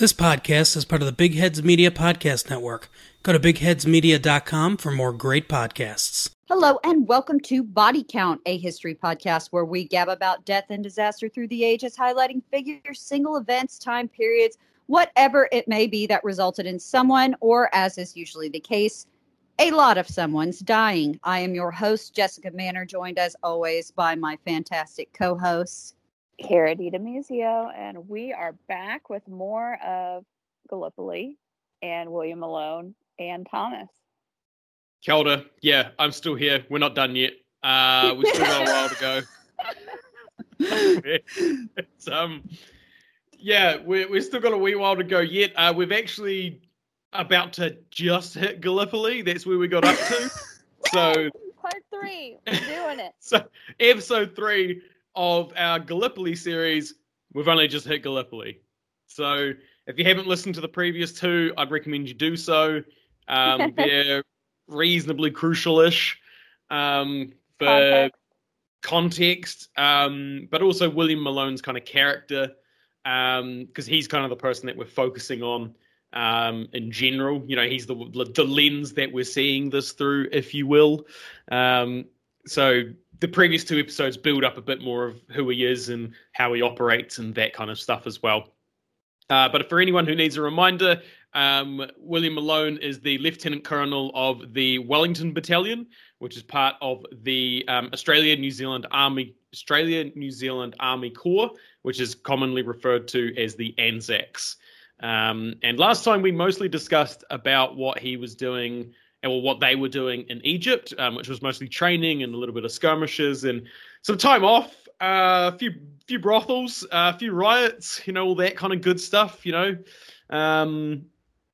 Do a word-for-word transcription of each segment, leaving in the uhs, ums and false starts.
This podcast is part of the Big Heads Media Podcast Network. Go to big heads media dot com for more great podcasts. Hello and welcome to Body Count, a history podcast where we gab about death and disaster through the ages, highlighting figures, single events, time periods, whatever it may be that resulted in someone, or as is usually the case, a lot of someone's dying. I am your host, Jessica Manor, joined as always by my fantastic co-hosts, Caradita Musio, and we are back with more of Gallipoli and William Malone and Thomas. Kia ora. Yeah, I'm still here. We're not done yet. Uh, we've still got a while to go. it's, um, yeah, we, we've still got a wee while to go yet. Uh, we've actually about to just hit Gallipoli. That's where we got up to. So part three, we're doing it. So episode three of our Gallipoli series, we've only just hit Gallipoli. So if you haven't listened to the previous two, I'd recommend you do so. Um, they're reasonably crucial-ish um, for context, context um, but also William Malone's kind of character, because um, he's kind of the person that we're focusing on um, in general. You know, he's the, the lens that we're seeing this through, if you will. Um, so the previous two episodes build up a bit more of who he is and how he operates and that kind of stuff as well. Uh, but for anyone who needs a reminder, um, William Malone is the Lieutenant Colonel of the Wellington Battalion, which is part of the um, Australia-New Zealand Army Australia-New Zealand Army Corps, which is commonly referred to as the ANZACs. Um, and last time we mostly discussed about what he was doing and well, what they were doing in Egypt, um, which was mostly training and a little bit of skirmishes and some time off, uh, a few few brothels, uh, a few riots, you know, all that kind of good stuff, you know. Um,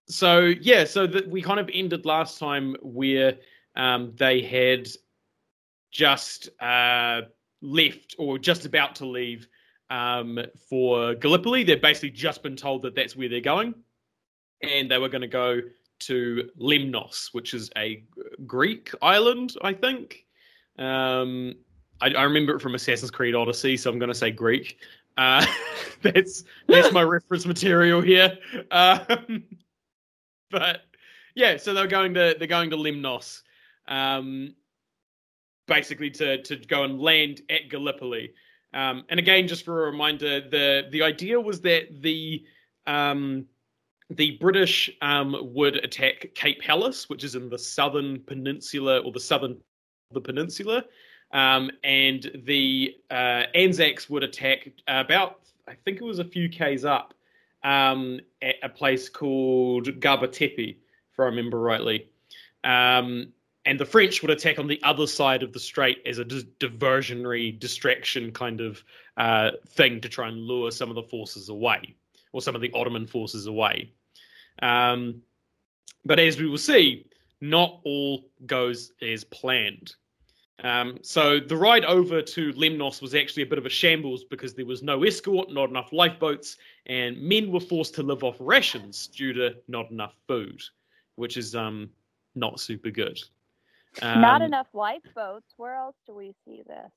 so, yeah, so that we kind of ended last time where um, they had just uh, left or just about to leave um, for Gallipoli. They've basically just been told that that's where they're going, and they were going to go to Lemnos, which is a Greek island, I think. Um, I, I remember it from Assassin's Creed Odyssey, so I'm going to say Greek. Uh, that's that's my reference material here. Um, but yeah, so they're going to they're going to Lemnos, um, basically to to go and land at Gallipoli. Um, and again, just for a reminder, the the idea was that the um, The British um, would attack Cape Hellas, which is in the southern peninsula or the southern of the peninsula, um, and the uh, Anzacs would attack about, I think it was a few k's up, um, at a place called Gaba Tepe, if I remember rightly. Um, and the French would attack on the other side of the strait as a di- diversionary distraction kind of uh, thing to try and lure some of the forces away, or some of the Ottoman forces away. Um, but as we will see, not all goes as planned. Um, so the ride over to Lemnos was actually a bit of a shambles because there was no escort, not enough lifeboats, and men were forced to live off rations due to not enough food, which is um, not super good. Um, not enough lifeboats? Where else do we see this?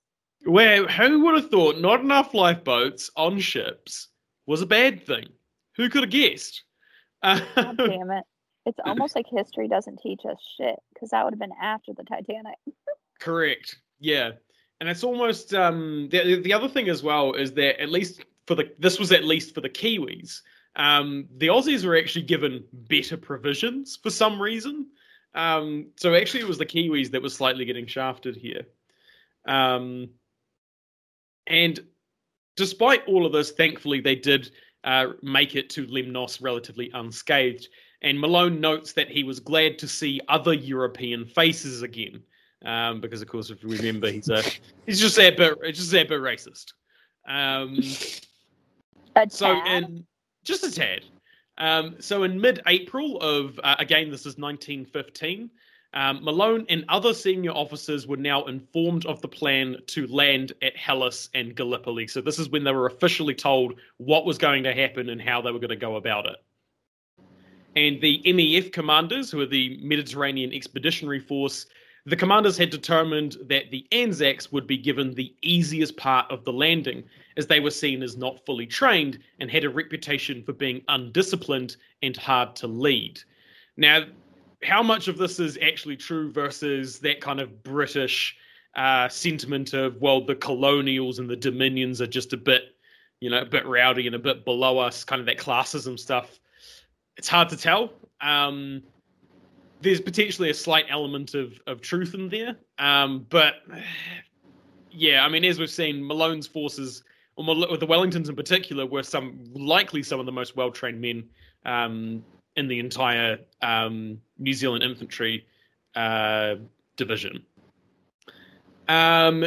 Where, who would have thought not enough lifeboats on ships was a bad thing? Who could have guessed? Um, God damn it. It's almost like history doesn't teach us shit, because that would have been after the Titanic. Correct. Yeah. And it's almost, um, the, the other thing as well is that at least for the, this was at least for the Kiwis, um, the Aussies were actually given better provisions for some reason. Um, so actually it was the Kiwis that was slightly getting shafted here. Um, and despite all of this, thankfully, they did uh, make it to Lemnos relatively unscathed. And Malone notes that he was glad to see other European faces again, um, because, of course, if you remember, he's a he's just a bit just a bit racist. Um, a tad. So in just a tad. Um, so in mid-April of uh, again, this is nineteen fifteen. Um, Malone and other senior officers were now informed of the plan to land at Hellas and Gallipoli. So this is when they were officially told what was going to happen and how they were going to go about it. And the M E F commanders, who are the Mediterranean Expeditionary Force, The commanders had determined that the Anzacs would be given the easiest part of the landing, as they were seen as not fully trained and had a reputation for being undisciplined and hard to lead. Now, how much of this is actually true versus that kind of British uh, sentiment of, well, the colonials and the dominions are just a bit, you know, a bit rowdy and a bit below us, kind of that classism stuff? It's hard to tell. Um, there's potentially a slight element of, of truth in there. Um, but yeah, I mean, as we've seen, Malone's forces, or Mal- the Wellingtons in particular, were some likely some of the most well-trained men um, in the entire um, New Zealand infantry uh, division. Um,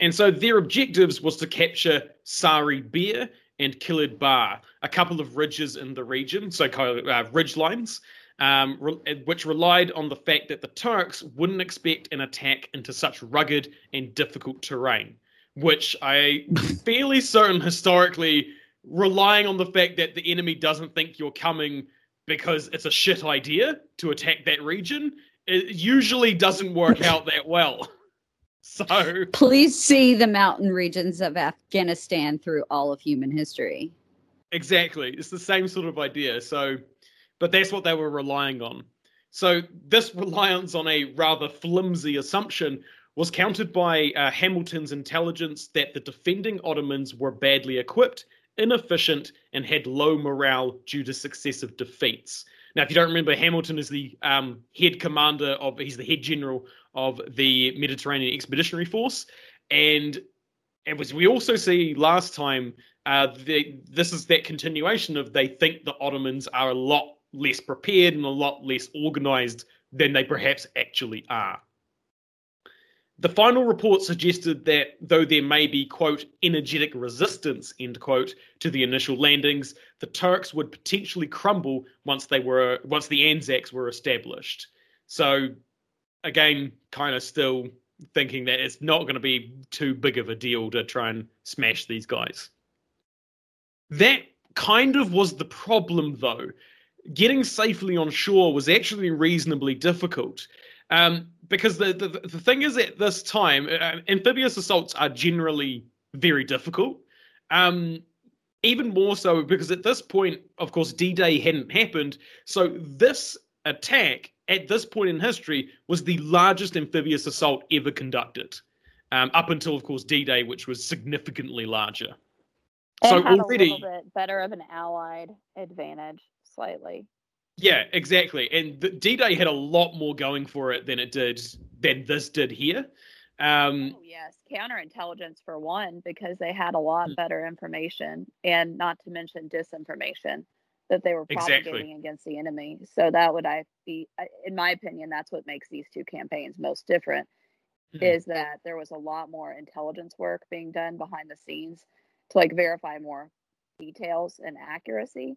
and so their objectives was to capture Sari Bair and Kilid Bar, a couple of ridges in the region, so-called uh, ridge lines, um, re- which relied on the fact that the Turks wouldn't expect an attack into such rugged and difficult terrain, which I fairly certain historically, relying on the fact that the enemy doesn't think you're coming because it's a shit idea to attack that region, it usually doesn't work out that well. So please see the mountain regions of Afghanistan through all of human history. Exactly. It's the same sort of idea. So, but that's what they were relying on. So this reliance on a rather flimsy assumption was countered by uh, Hamilton's intelligence that the defending Ottomans were badly equipped, inefficient, and had low morale due to successive defeats. Now, if you don't remember, Hamilton is the um, head commander of, he's the head general of the Mediterranean Expeditionary Force. And as we also see last time, uh, the, this is that continuation of they think the Ottomans are a lot less prepared and a lot less organized than they perhaps actually are. The final report suggested that though there may be, quote, energetic resistance, end quote, to the initial landings, the Turks would potentially crumble once they were once the Anzacs were established. So again, kind of still thinking that it's not going to be too big of a deal to try and smash these guys. That kind of was the problem, though. Getting safely on shore was actually reasonably difficult. Um, because the, the the thing is, at this time, uh, amphibious assaults are generally very difficult. Um, even more so because at this point, of course, D-Day hadn't happened. So this attack at this point in history was the largest amphibious assault ever conducted. Um, up until, of course, D-Day, which was significantly larger. It so had already a little bit better of an allied advantage, slightly. Yeah, exactly. And the D-Day had a lot more going for it than it did, than this did here. Um, oh, yes. Counterintelligence for one, because they had a lot better information, and not to mention disinformation that they were propagating exactly. against the enemy. So that would I be, in my opinion, that's what makes these two campaigns most different, mm-hmm. is that there was a lot more intelligence work being done behind the scenes to like verify more details and accuracy.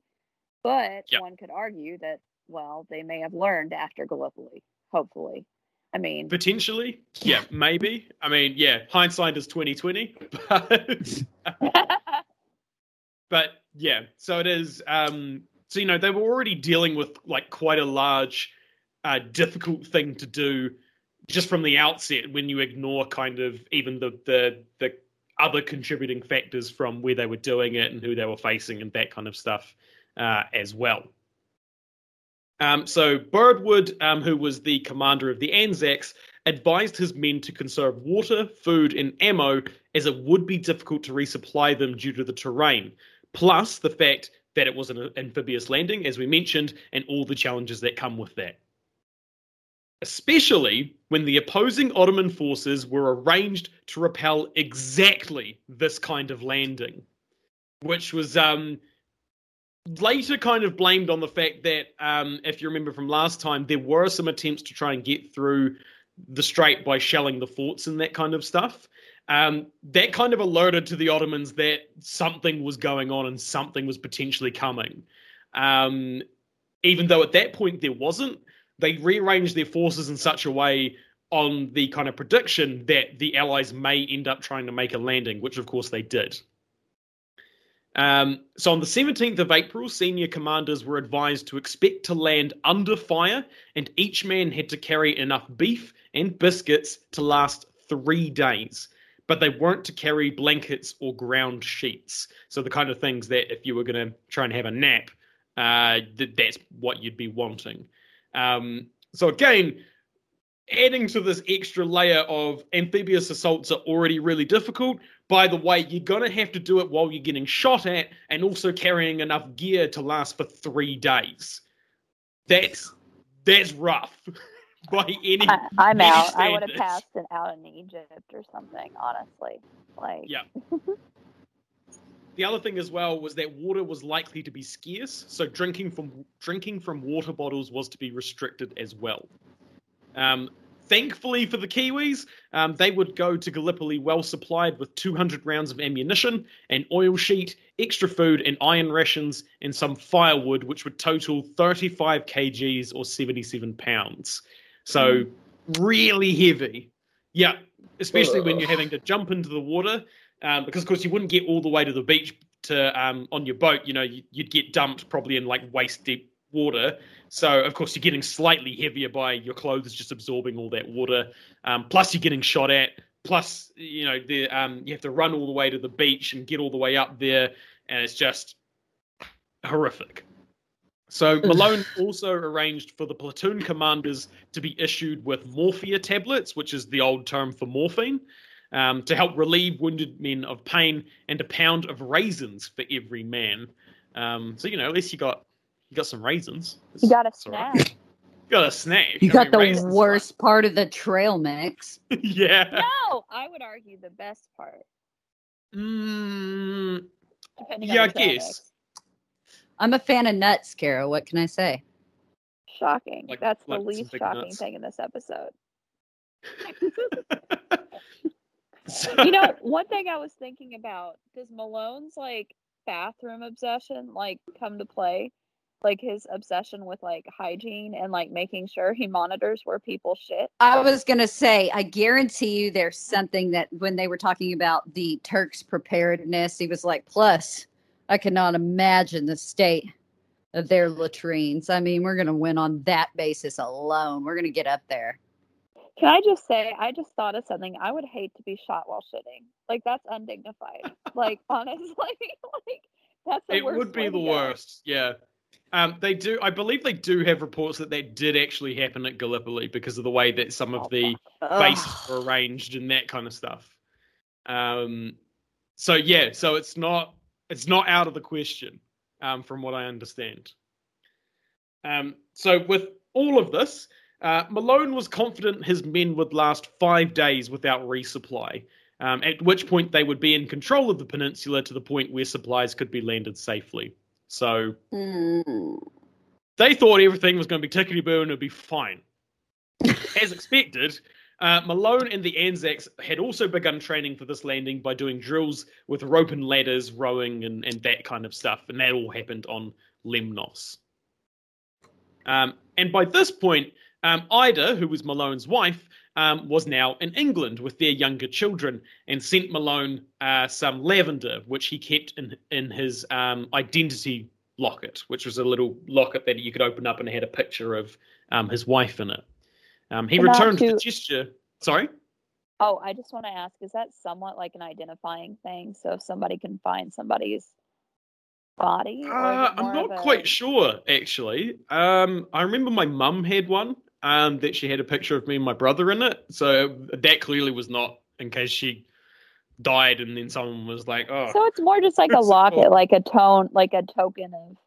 But yep. one could argue that, well, they may have learned after Gallipoli, hopefully. I mean... Potentially. Yeah, maybe. I mean, yeah, hindsight is twenty twenty. But, but yeah, so it is... Um, so, you know, they were already dealing with, like, quite a large, uh, difficult thing to do just from the outset when you ignore kind of even the, the the other contributing factors from where they were doing it and who they were facing and that kind of stuff. Uh, as well. Um, so Birdwood, um, who was the commander of the Anzacs, advised his men to conserve water, food, and ammo, as it would be difficult to resupply them due to the terrain, plus the fact that it was an amphibious landing, as we mentioned, and all the challenges that come with that. Especially when the opposing Ottoman forces were arranged to repel exactly this kind of landing, which was... Um, Later kind of blamed on the fact that, um, if you remember from last time, there were some attempts to try and get through the strait by shelling the forts and that kind of stuff. Um, that kind of alerted to the Ottomans that something was going on and something was potentially coming. Um, even though at that point there wasn't, they rearranged their forces in such a way on the kind of prediction that the Allies may end up trying to make a landing, which of course they did. Um, so on the seventeenth of April, senior commanders were advised to expect to land under fire, and each man had to carry enough beef and biscuits to last three days. But they weren't to carry blankets or ground sheets. So the kind of things that if you were going to try and have a nap, uh, th- that's what you'd be wanting. Um, so again, adding to this extra layer of amphibious assaults are already really difficult. By the way, you're going to have to do it while you're getting shot at and also carrying enough gear to last for three days. That's that's rough. By any, I, I'm any out. Standards. I would have passed it out in Egypt or something, honestly. Like, yeah. The other thing as well was that water was likely to be scarce, so drinking from drinking from water bottles was to be restricted as well. Um, thankfully for the Kiwis, um, they would go to Gallipoli well supplied with two hundred rounds of ammunition, an oil sheet, extra food and iron rations, and some firewood, which would total thirty-five kilograms or seventy-seven pounds. So mm. really heavy. Yeah, especially Ugh. when you're having to jump into the water, um, because, of course, you wouldn't get all the way to the beach to um, on your boat. You know, you'd get dumped probably in, like, waist-deep water. So, of course, you're getting slightly heavier by your clothes just absorbing all that water. Um, plus, you're getting shot at. Plus, you know, the, um, you have to run all the way to the beach and get all the way up there. And it's just horrific. So Malone also arranged for the platoon commanders to be issued with morphia tablets, which is the old term for morphine, um, to help relieve wounded men of pain, and a pound of raisins for every man. Um, so, you know, at least you got you got some raisins. It's, you got a snack. Right. You got a snack. You I got mean, the worst like. part of the trail mix. Yeah. No, I would argue the best part. Mm, yeah, I guess. Mix. I'm a fan of nuts, Kara. What can I say? Shocking. Like, That's like the least shocking nuts. thing in this episode. You know, one thing I was thinking about, does Malone's, like, bathroom obsession, like, come to play? Like, his obsession with, like, hygiene and, like, making sure he monitors where people shit? I was going to say, I guarantee you there's something that when they were talking about the Turks' preparedness, he was like, plus... I cannot imagine the state of their latrines. I mean, we're going to win on that basis alone. We're going to get up there. Can I just say, I just thought of something. I would hate to be shot while shitting. Like, that's undignified. Like, honestly, like, that's the it worst. It would be the worst, yeah. Um, they do, I believe they do have reports that that did actually happen at Gallipoli because of the way that some of the oh, bases were arranged and that kind of stuff. Um, so, yeah, so it's not... It's not out of the question, um, from what I understand. Um, so with all of this, uh, Malone was confident his men would last five days without resupply, um, at which point they would be in control of the peninsula to the point where supplies could be landed safely. So mm. they thought everything was going to be tickety-boo and it would be fine. As expected... Uh, Malone and the Anzacs had also begun training for this landing by doing drills with rope and ladders, rowing, and, and that kind of stuff. And that all happened on Lemnos. Um, and by this point, um, Ida, who was Malone's wife, um, was now in England with their younger children and sent Malone uh, some lavender, which he kept in, in his um, identity locket, which was a little locket that you could open up and had a picture of um, his wife in it. Um, he and returned to... the gesture. Sorry? Oh, I just want to ask, is that somewhat like an identifying thing? So if somebody can find somebody's body? Uh, I'm not a... quite sure, actually. Um, I remember my mum had one um, that she had a picture of me and my brother in it. So that clearly was not in case she died and then someone was like, oh. So it's more just like a locket, like a tone, like a token of.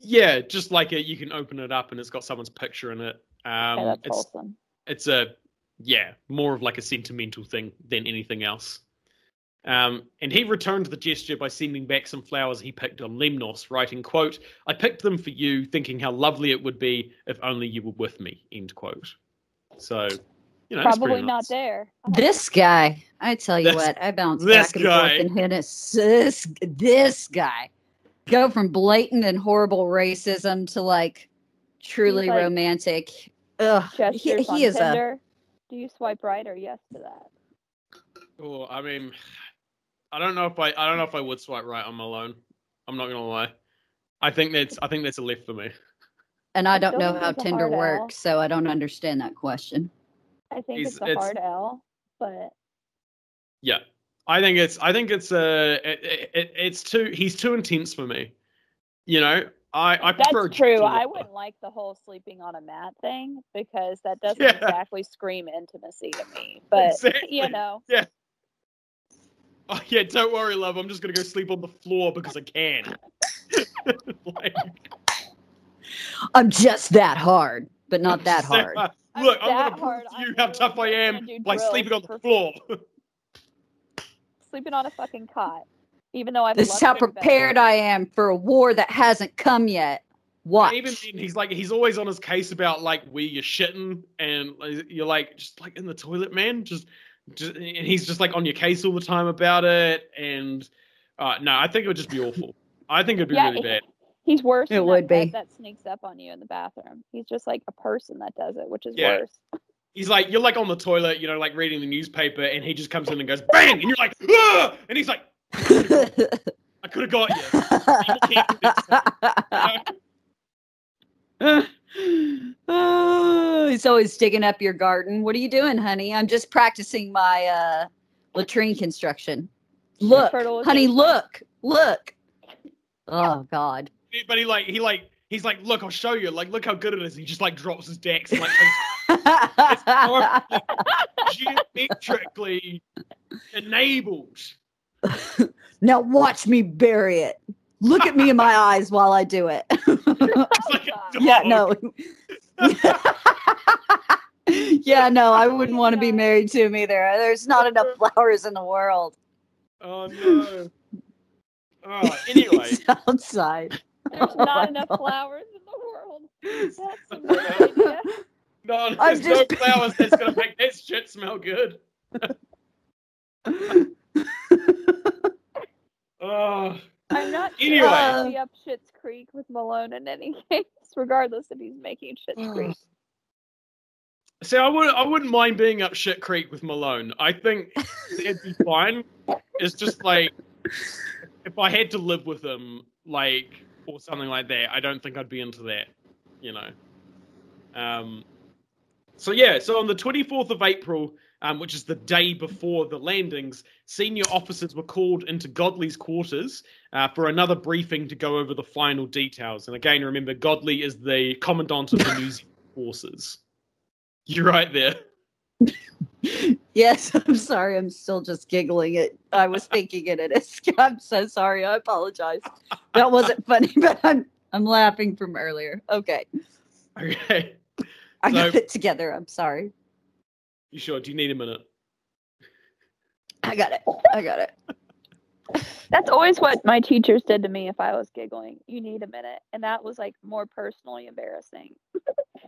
Yeah, just like a, you can open it up and it's got someone's picture in it. Um, okay, that's it's, awesome. It's a, yeah, more of like a sentimental thing than anything else. Um, and he returned the gesture by sending back some flowers he picked on Lemnos, writing, quote, I picked them for you, thinking how lovely it would be if only you were with me, end quote. So, you know, probably not nice. there. Oh. This guy, I tell you this, what, I bounced back and guy. forth and hit it. This, this guy. Go from blatant and horrible racism to like, truly like, romantic. Ugh. He, he is Tinder. a. Do you swipe right or yes to that? Well, I mean, I don't know if I I don't know if I would swipe right on Malone. I'm not gonna lie. I think that's I think that's a left for me. And I don't, I don't know how Tinder works, so I don't understand that question. I think it's, it's a it's, hard L, but yeah, I think it's I think it's a it, it, it, it's too he's too intense for me. You know, I I that's prefer true. Tinder. I wouldn't like the whole sleeping on a mat thing because that doesn't yeah. exactly scream intimacy to me. But exactly. you know, yeah. Oh, yeah, don't worry, love. I'm just going to go sleep on the floor because I can. Like, I'm just that hard, but not that hard. That hard. Look, I'm, I'm going to prove to you I'm how really tough I am by sleeping on the floor. Sleeping on a fucking cot. Even though I've This is how prepared I am for a war that hasn't come yet. What? Even he's like, he's always on his case about like where you're shitting and you're like, just like in the toilet, man. Just... Just, and he's just like on your case all the time about it, and uh, no, I think it would just be awful. I think it'd be yeah, really bad. He, he's worse. It than would that, be that sneaks up on you in the bathroom. He's just like a person that does it, which is yeah. worse. He's like you're like on the toilet, you know, like reading the newspaper, and he just comes in and goes bang, and you're like, ah! And he's like, I could have got you. you Oh, he's always digging up your garden. What are you doing, honey? I'm just practicing my uh, latrine construction. Look, honey, look, look. Oh God. But he like he like he's like, look, I'll show you. Like, look how good it is. He just like drops his decks. And, like, it's more, like, geometrically enabled. Now watch me bury it. Look at me in my eyes while I do it. Like yeah, no. yeah, no, I wouldn't want to be married to him either. There's not enough flowers in the world. Oh, no. Oh, anyway. He's outside. There's oh, not enough God. flowers in the world. That's a good idea. No, no there's just... no flowers that's going to make that shit smell good. Oh, I'm not anyway. I'll be up Schitt's Creek with Malone in any case, regardless if he's making Schitt's Creek. See, I would I wouldn't mind being up Schitt's Creek with Malone. I think it'd be fine. It's just like if I had to live with him, like or something like that, I don't think I'd be into that, you know. Um. So yeah, so on the twenty-fourth of April. Um, which is the day before the landings, senior officers were called into Godley's quarters uh, for another briefing to go over the final details. And again, remember, Godley is the commandant of the New Zealand forces. You're right there. Yes, I'm sorry. I'm still just giggling. It. I was thinking it. Is, I'm so sorry. I apologize. That wasn't funny, but I'm I'm laughing from earlier. Okay. Okay. I so, got it together. I'm sorry. You sure? Do you need a minute? I got it. I got it. That's always what my teachers did to me if I was giggling. You need a minute. And that was like more personally embarrassing.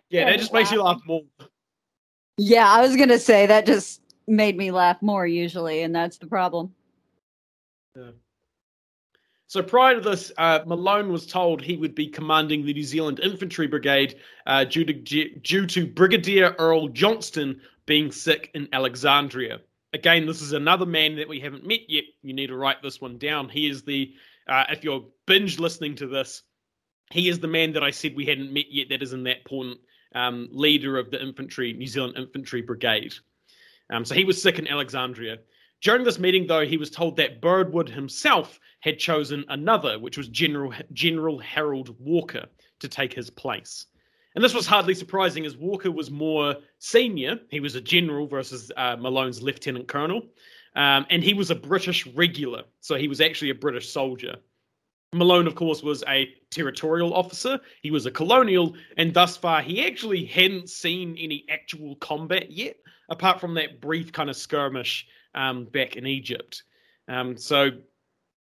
Yeah, that just makes you laugh more. Yeah, I was going to say that just made me laugh more usually. And that's the problem. Yeah. So prior to this, uh, Malone was told he would be commanding the New Zealand Infantry Brigade uh, due to, due to Brigadier Earl Johnston being sick in Alexandria. Again, this is another man that we haven't met yet. You need to write this one down. He is the, uh, if you're binge listening to this, he is the man that I said we hadn't met yet that is in that point, um, leader of the infantry, New Zealand Infantry Brigade. Um, so he was sick in Alexandria. During this meeting, though, he was told that Birdwood himself had chosen another, which was General General Harold Walker, to take his place. And this was hardly surprising as Walker was more senior. He was a general versus uh, Malone's lieutenant colonel. Um, and he was a British regular. So he was actually a British soldier. Malone, of course, was a territorial officer. He was a colonial. And thus far, he actually hadn't seen any actual combat yet, apart from that brief kind of skirmish um, back in Egypt. Um, so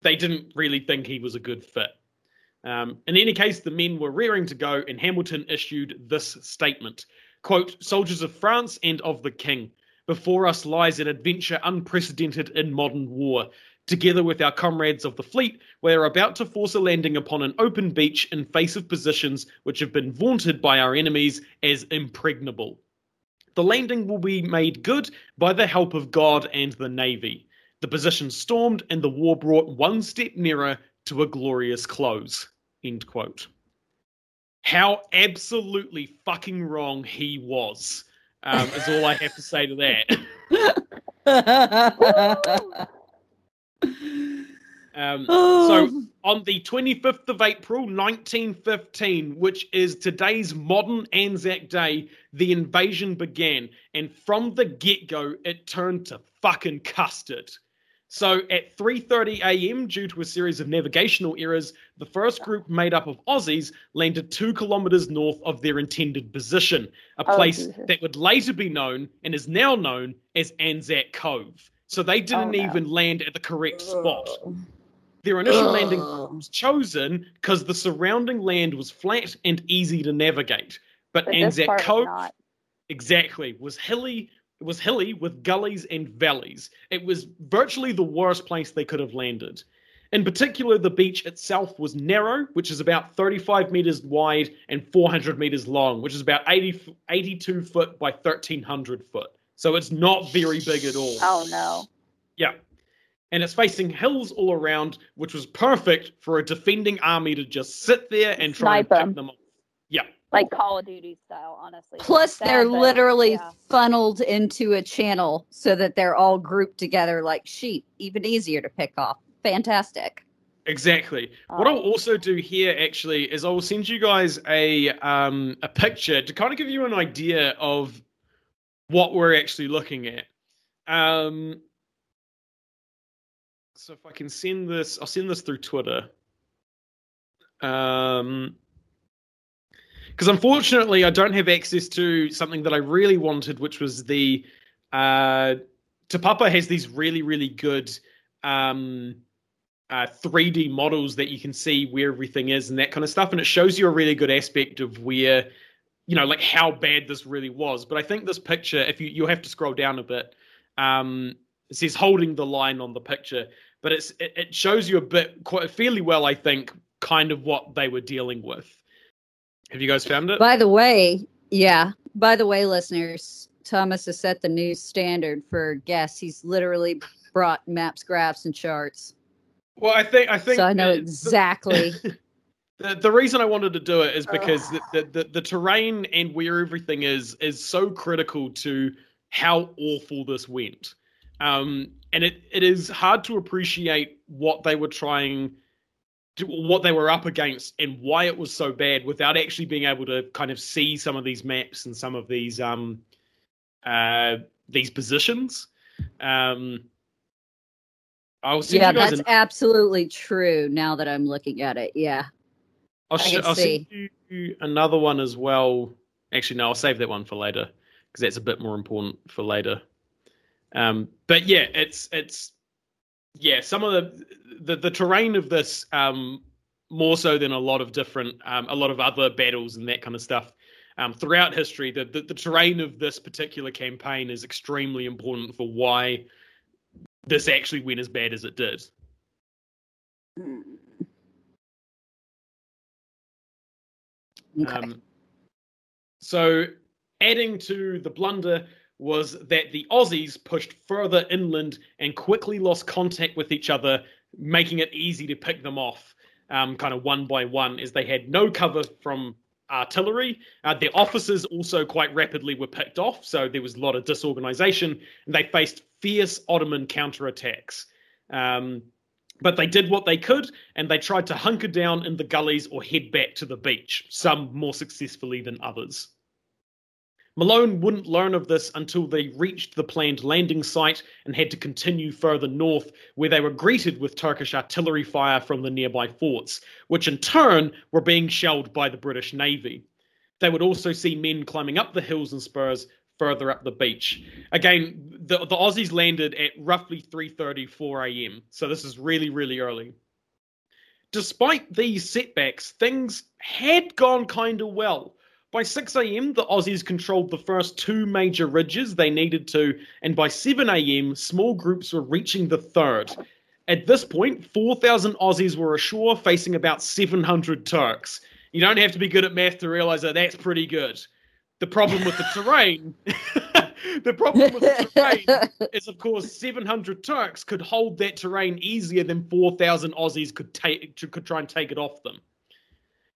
they didn't really think he was a good fit. Um, in any case, the men were rearing to go, and Hamilton issued this statement. Quote, soldiers of France and of the king, before us lies an adventure unprecedented in modern war. Together with our comrades of the fleet, we are about to force a landing upon an open beach in face of positions which have been vaunted by our enemies as impregnable. The landing will be made good by the help of God and the Navy. The position stormed and the war brought one step nearer to a glorious close. End quote. How absolutely fucking wrong he was, um, is all I have to say to that. um, so on the twenty-fifth of April, nineteen fifteen, which is today's modern Anzac Day, the invasion began. And from the get-go, it turned to fucking custard. So at three thirty a.m., due to a series of navigational errors, the first group made up of Aussies landed two kilometres north of their intended position, a place oh, that would later be known and is now known as Anzac Cove. So they didn't oh, no. even land at the correct spot. Their initial Ugh. landing was chosen because the surrounding land was flat and easy to navigate. But, but Anzac Cove, exactly, was hilly, It was hilly with gullies and valleys. It was virtually the worst place they could have landed. In particular, the beach itself was narrow, which is about thirty-five metres wide and four hundred metres long, which is about eighty, eighty-two foot by thirteen hundred foot. So it's not very big at all. Oh, no. Yeah. And it's facing hills all around, which was perfect for a defending army to just sit there and try Sniper. and pick them off. Yeah. Like Call of Duty style, honestly. Plus, like they're literally yeah. funneled into a channel so that they're all grouped together like sheep. Even easier to pick off. Fantastic. Exactly. Um, what I'll also do here, actually, is I'll send you guys a um, a picture to kind of give you an idea of what we're actually looking at. Um, so if I can send this, I'll send this through Twitter. Um... Because unfortunately, I don't have access to something that I really wanted, which was the uh, Te Papa has these really, really good um, uh, three D models that you can see where everything is and that kind of stuff. And it shows you a really good aspect of where, you know, like how bad this really was. But I think this picture, if you, you'll have to scroll down a bit, um, it says holding the line on the picture. But it's it, it shows you a bit, quite fairly well, I think, kind of what they were dealing with. Have you guys found it? By the way, yeah. By the way, listeners, Thomas has set the new standard for guests. He's literally brought maps, graphs, and charts. Well, I think I think so. I know uh, exactly. The, the the reason I wanted to do it is because the, the, the, the terrain and where everything is is so critical to how awful this went. Um, and it, it is hard to appreciate what they were trying. What they were up against and why it was so bad without actually being able to kind of see some of these maps and some of these um uh these positions. Um I'll see Yeah, you guys that's an- absolutely true now that I'm looking at it. Yeah. I'll, sh- I'll see send you another one as well. Actually, no, I'll save that one for later because that's a bit more important for later. Um but yeah, it's it's Yeah, some of the, the the terrain of this, um, more so than a lot of different, um, a lot of other battles and that kind of stuff um, throughout history, the, the, the terrain of this particular campaign is extremely important for why this actually went as bad as it did. Okay. Um, so adding to the blunder was that the Aussies pushed further inland and quickly lost contact with each other, making it easy to pick them off um, kind of one by one as they had no cover from artillery. Uh, their officers also quite rapidly were picked off, so there was a lot of disorganisation, and they faced fierce Ottoman counterattacks. Um, but they did what they could, and they tried to hunker down in the gullies or head back to the beach, some more successfully than others. Malone wouldn't learn of this until they reached the planned landing site and had to continue further north, where they were greeted with Turkish artillery fire from the nearby forts, which in turn were being shelled by the British Navy. They would also see men climbing up the hills and spurs further up the beach. Again, the, the Aussies landed at roughly three thirty, four a.m., so this is really, really early. Despite these setbacks, things had gone kind of well. By six a.m., the Aussies controlled the first two major ridges they needed to, and by seven a.m., small groups were reaching the third. At this point, four thousand Aussies were ashore, facing about seven hundred Turks. You don't have to be good at math to realise that that's pretty good. The problem with the terrain The problem with the terrain is, of course, seven hundred Turks could hold that terrain easier than four thousand Aussies could take could try and take it off them.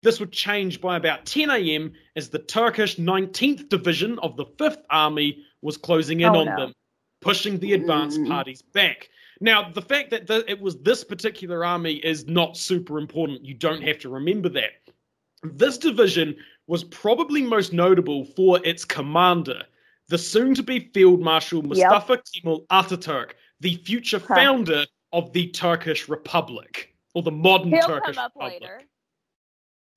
This would change by about ten a.m. as the Turkish nineteenth Division of the fifth Army was closing in oh, on no. them, pushing the advance mm. parties back. Now, the fact that the, it was this particular army is not super important. You don't have to remember that. This division was probably most notable for its commander, the soon-to-be Field Marshal Mustafa yep. Kemal Ataturk, the future huh. founder of the Turkish Republic, or the modern He'll Turkish come up Republic. Later.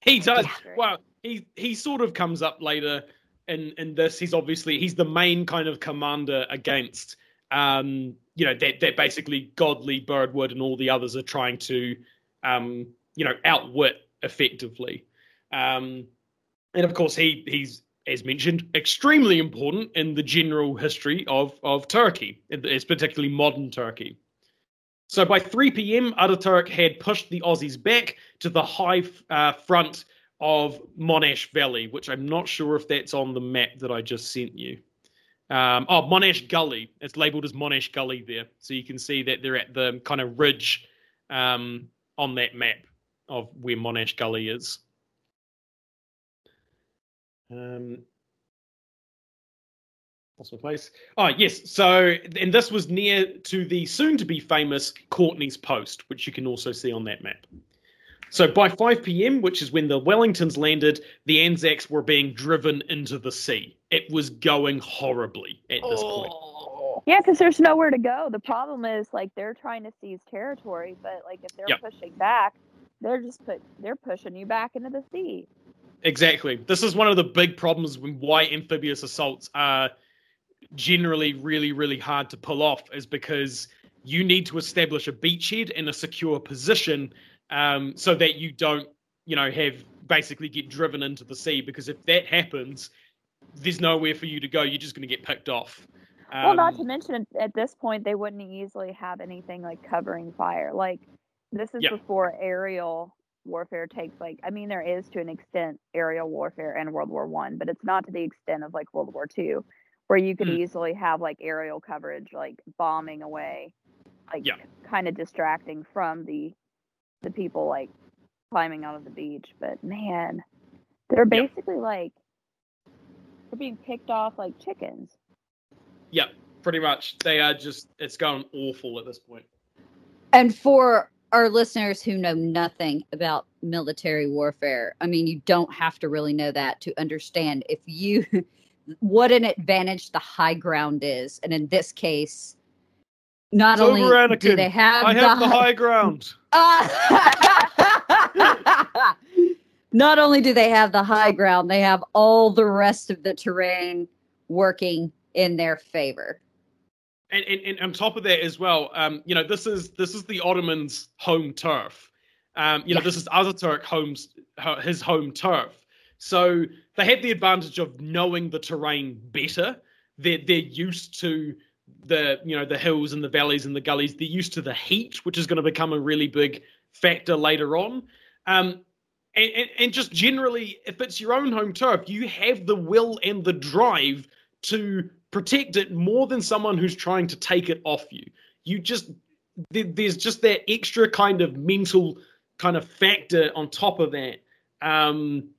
He does. Well, he he sort of comes up later in, in this. He's obviously, he's the main kind of commander against, um, you know, that, that basically Godley, Birdwood, and all the others are trying to, um, you know, outwit effectively. Um, and of course, he he's, as mentioned, extremely important in the general history of, of Turkey. It's particularly modern Turkey. So by three p.m, Ataturk had pushed the Aussies back to the high uh, front of Monash Valley, which I'm not sure if that's on the map that I just sent you. Um, oh, Monash Gully. It's labelled as Monash Gully there. So you can see that they're at the kind of ridge um, on that map of where Monash Gully is. Um, what's my place? Oh, yes. So, and this was near to the soon-to-be famous Courtney's Post, which you can also see on that map. So by five p.m, which is when the Wellingtons landed, the Anzacs were being driven into the sea. It was going horribly at this oh. point. Yeah, because there's nowhere to go. The problem is, like, they're trying to seize territory, but, like, if they're yep. pushing back, they're just put, they're pushing you back into the sea. Exactly. This is one of the big problems when why amphibious assaults are generally really, really hard to pull off, is because you need to establish a beachhead and a secure position um, so that you don't, you know, have basically get driven into the sea, because if that happens, there's nowhere for you to go. You're just going to get picked off. Um, well, not to mention at this point, they wouldn't easily have anything like covering fire. Like this is yep. before aerial warfare takes, like, I mean, there is to an extent aerial warfare in World War One, but it's not to the extent of like World War Two, where you could mm. easily have like aerial coverage, like bombing away, like yeah. kind of distracting from the the people like climbing out of the beach. But man, they're basically yeah. like they're being picked off like chickens. Yeah, pretty much. They are just, it's gone awful at this point. And for our listeners who know nothing about military warfare, I mean, you don't have to really know that to understand if you, what an advantage the high ground is. And in this case, not only do they have, I have the high ground. Uh, not only do they have the high ground, they have all the rest of the terrain working in their favor. And, and and on top of that as well, um, you know, this is this is the Ottomans' home turf. Um, you yeah. know, this is Ataturk home's his home turf. So they have the advantage of knowing the terrain better. They're they're used to the you know the hills and the valleys and the gullies. They're used to the heat, which is going to become a really big factor later on. Um, and, and and just generally, if it's your own home turf, you have the will and the drive to protect it more than someone who's trying to take it off you. You just, there, there's just that extra kind of mental kind of factor on top of that. Um,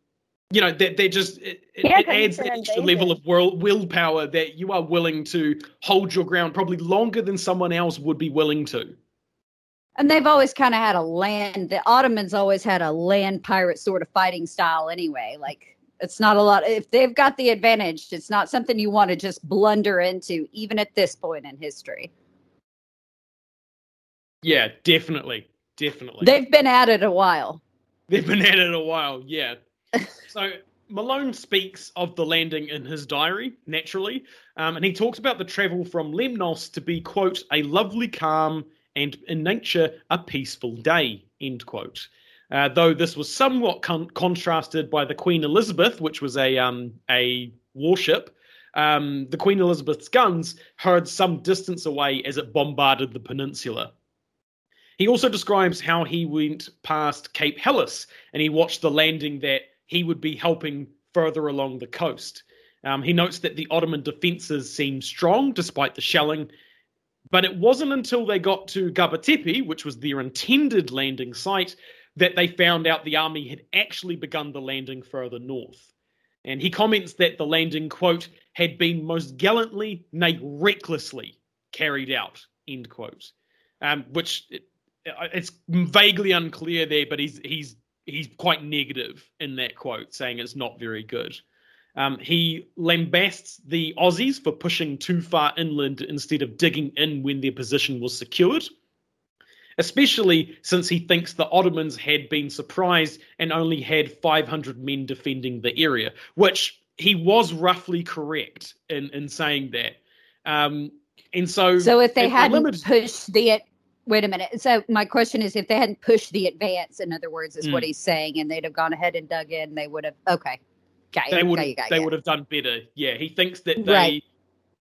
you know, that they just, it, yeah, it adds that extra level of will, willpower that you are willing to hold your ground probably longer than someone else would be willing to. And they've always kind of had a land, the Ottomans always had a land pirate sort of fighting style anyway, like, it's not a lot. If they've got the advantage, it's not something you want to just blunder into, even at this point in history. Yeah, definitely. Definitely. They've been at it a while. They've been at it a while, yeah. So Malone speaks of the landing in his diary, naturally, um, and he talks about the travel from Lemnos to be, quote, a lovely calm and, in nature, a peaceful day, end quote. Uh, though this was somewhat con- contrasted by the Queen Elizabeth, which was a um, a warship, um, the Queen Elizabeth's guns heard some distance away as it bombarded the peninsula. He also describes how he went past Cape Hellas and he watched the landing that he would be helping further along the coast. Um, he notes that the Ottoman defences seemed strong despite the shelling, but it wasn't until they got to Gaba Tepe, which was their intended landing site, that they found out the army had actually begun the landing further north. And he comments that the landing, quote, had been most gallantly, nay, recklessly carried out, end quote. Um, which it, it's vaguely unclear there, but he's he's he's quite negative in that quote, saying it's not very good. Um, he lambasts the Aussies for pushing too far inland instead of digging in when their position was secured, especially since he thinks the Ottomans had been surprised and only had five hundred men defending the area, which he was roughly correct in, in saying that. Um, and so... So if they hadn't limited... pushed the... Wait a minute. So my question is, if they hadn't pushed the advance, in other words, is mm. what he's saying, and they'd have gone ahead and dug in, they would have... Okay. Okay, they would, okay, okay, they yeah. would have done better. Yeah, he thinks that they, right.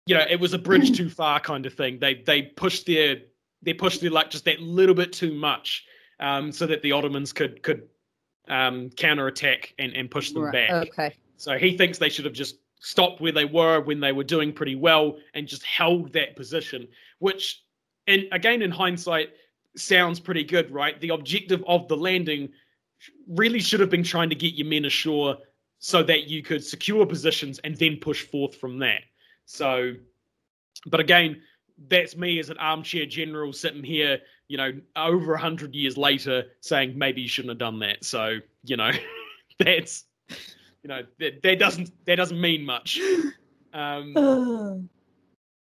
you know, it was a bridge too far kind of thing. They they pushed their they pushed their luck just that little bit too much, um, so that the Ottomans could could um, counterattack and and push them right. back. Okay. So he thinks they should have just stopped where they were when they were doing pretty well and just held that position. Which, and again, in hindsight, sounds pretty good, right? The objective of the landing really should have been trying to get your men ashore, so that you could secure positions and then push forth from that. So, but again, that's me as an armchair general sitting here, you know, over a hundred years later saying, maybe you shouldn't have done that. So, you know, that's, you know, that, that doesn't, that doesn't mean much. Um,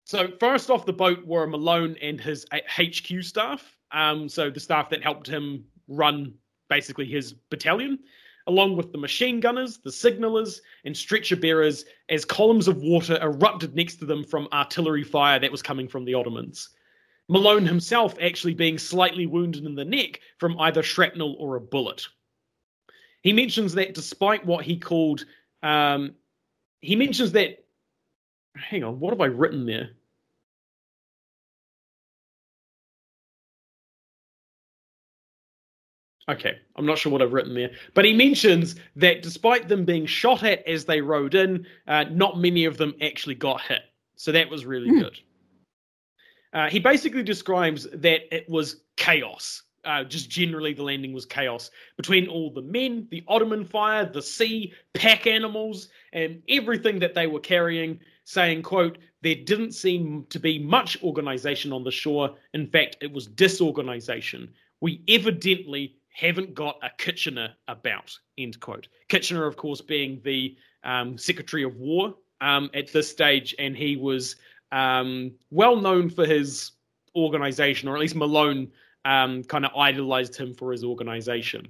so first off the boat were Malone and his H Q staff. Um, so the staff that helped him run basically his battalion, along with the machine gunners, the signallers, and stretcher bearers, as columns of water erupted next to them from artillery fire that was coming from the Ottomans. Malone himself actually being slightly wounded in the neck from either shrapnel or a bullet. He mentions that despite what he called... Um, he mentions that... Hang on, what have I written there? Okay, I'm not sure what I've written there. But he mentions that despite them being shot at as they rode in, uh, not many of them actually got hit. So that was really mm. good. Uh, he basically describes that it was chaos. Uh, just generally, the landing was chaos. Between all the men, the Ottoman fire, the sea, pack animals, and everything that they were carrying, saying, quote, there didn't seem to be much organisation on the shore. In fact, it was disorganisation. We evidently... haven't got a Kitchener about, end quote. Kitchener, of course, being the um, Secretary of War um, at this stage, and he was um, well known for his organisation, or at least Malone um, kind of idolised him for his organisation.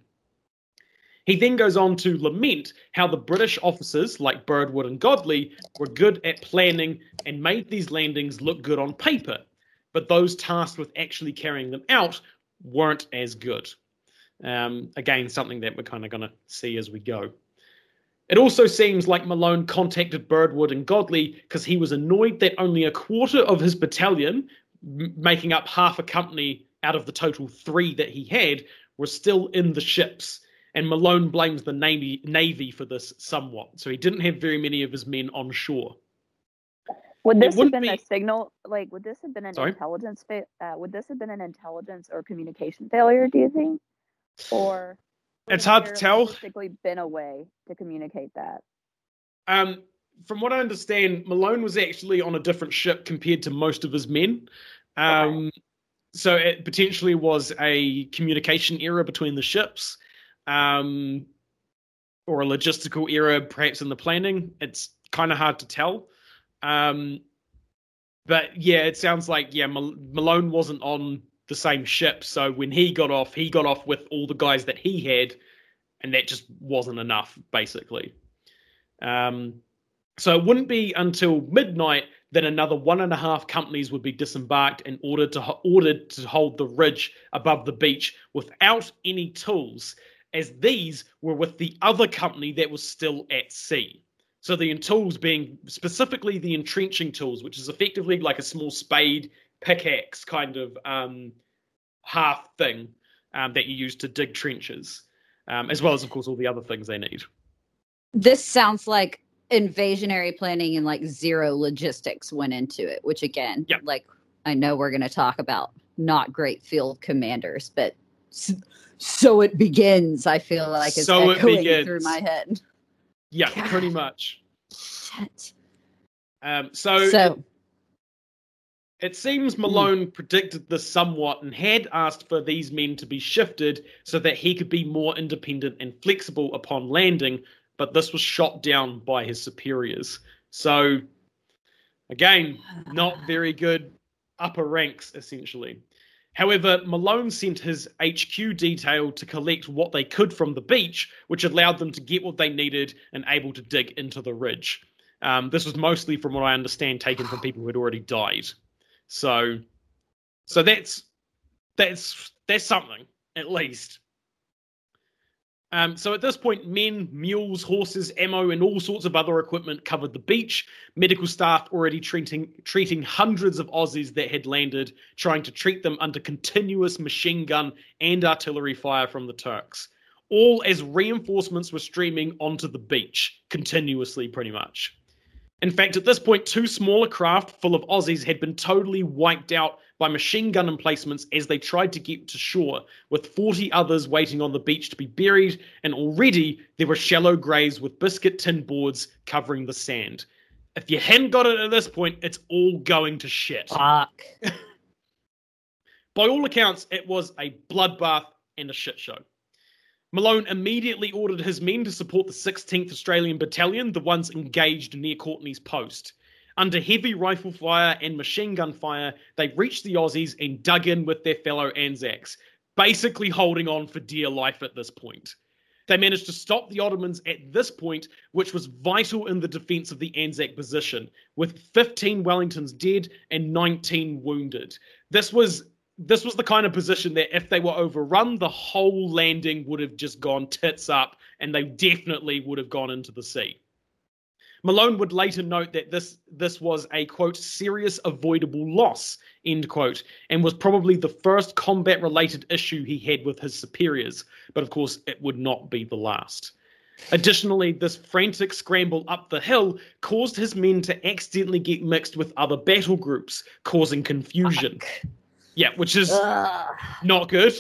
He then goes on to lament how the British officers, like Birdwood and Godley, were good at planning and made these landings look good on paper, but those tasked with actually carrying them out weren't as good. Um, again, something that we're kind of going to see as we go. It also seems like Malone contacted Birdwood and Godley because he was annoyed that only a quarter of his battalion, m- making up half a company out of the total three that he had, were still in the ships. And Malone blames the Navy, Navy for this somewhat. So he didn't have very many of his men on shore. Would this have been be... a signal? Like, would this have been an Sorry? intelligence? Fa- uh, would this have been an intelligence or communication failure? Do you think? Or it's hard to tell. Basically, been a way to communicate that. Um, from what I understand, Malone was actually on a different ship compared to most of his men. Um, okay. So it potentially was a communication error between the ships, um, or a logistical error, perhaps in the planning. It's kind of hard to tell. Um, but yeah, it sounds like yeah, Mal- Malone wasn't on the same ship, so when he got off, he got off with all the guys that he had, and that just wasn't enough, basically. Um, so it wouldn't be until midnight that another one and a half companies would be disembarked and ordered to ho- ordered to hold the ridge above the beach without any tools, as these were with the other company that was still at sea. So the tools being specifically the entrenching tools, which is effectively like a small spade, pickaxe kind of um, half thing um, that you use to dig trenches, um, as well as, of course, all the other things they need. This sounds like invasionary planning and like zero logistics went into it, which again, yep. like I know we're going to talk about not great field commanders, but so, so it begins. I feel like it's so echoing it through my head. Yeah, God. Pretty much. Shit. Um, so, so it, it seems Malone mm. predicted this somewhat and had asked for these men to be shifted so that he could be more independent and flexible upon landing, but this was shot down by his superiors. So, again, not very good upper ranks, essentially. However, Malone sent his H Q detail to collect what they could from the beach, which allowed them to get what they needed and able to dig into the ridge. Um, this was mostly, from what I understand, taken from people who had already died. So, so that's that's that's something, at least. Um, so at this point, men, mules, horses, ammo, and all sorts of other equipment covered the beach. Medical staff already treating treating hundreds of Aussies that had landed, trying to treat them under continuous machine gun and artillery fire from the Turks. All as reinforcements were streaming onto the beach, continuously, pretty much. In fact, at this point, two smaller craft full of Aussies had been totally wiped out by machine gun emplacements as they tried to get to shore, with forty others waiting on the beach to be buried, and already there were shallow graves with biscuit tin boards covering the sand. If you hadn't got it at this point, it's all going to shit. Fuck. By all accounts, it was a bloodbath and a shit show. Malone immediately ordered his men to support the sixteenth Australian Battalion, the ones engaged near Courtney's Post. Under heavy rifle fire and machine gun fire, they reached the Aussies and dug in with their fellow Anzacs, basically holding on for dear life at this point. They managed to stop the Ottomans at this point, which was vital in the defence of the Anzac position, with fifteen Wellingtons dead and nineteen wounded. This was... This was the kind of position that if they were overrun, the whole landing would have just gone tits up and they definitely would have gone into the sea. Malone would later note that this this was a, quote, serious avoidable loss, end quote, and was probably the first combat-related issue he had with his superiors. But of course, it would not be the last. Additionally, this frantic scramble up the hill caused his men to accidentally get mixed with other battle groups, causing confusion. Fuck. Yeah, which is Ugh. not good.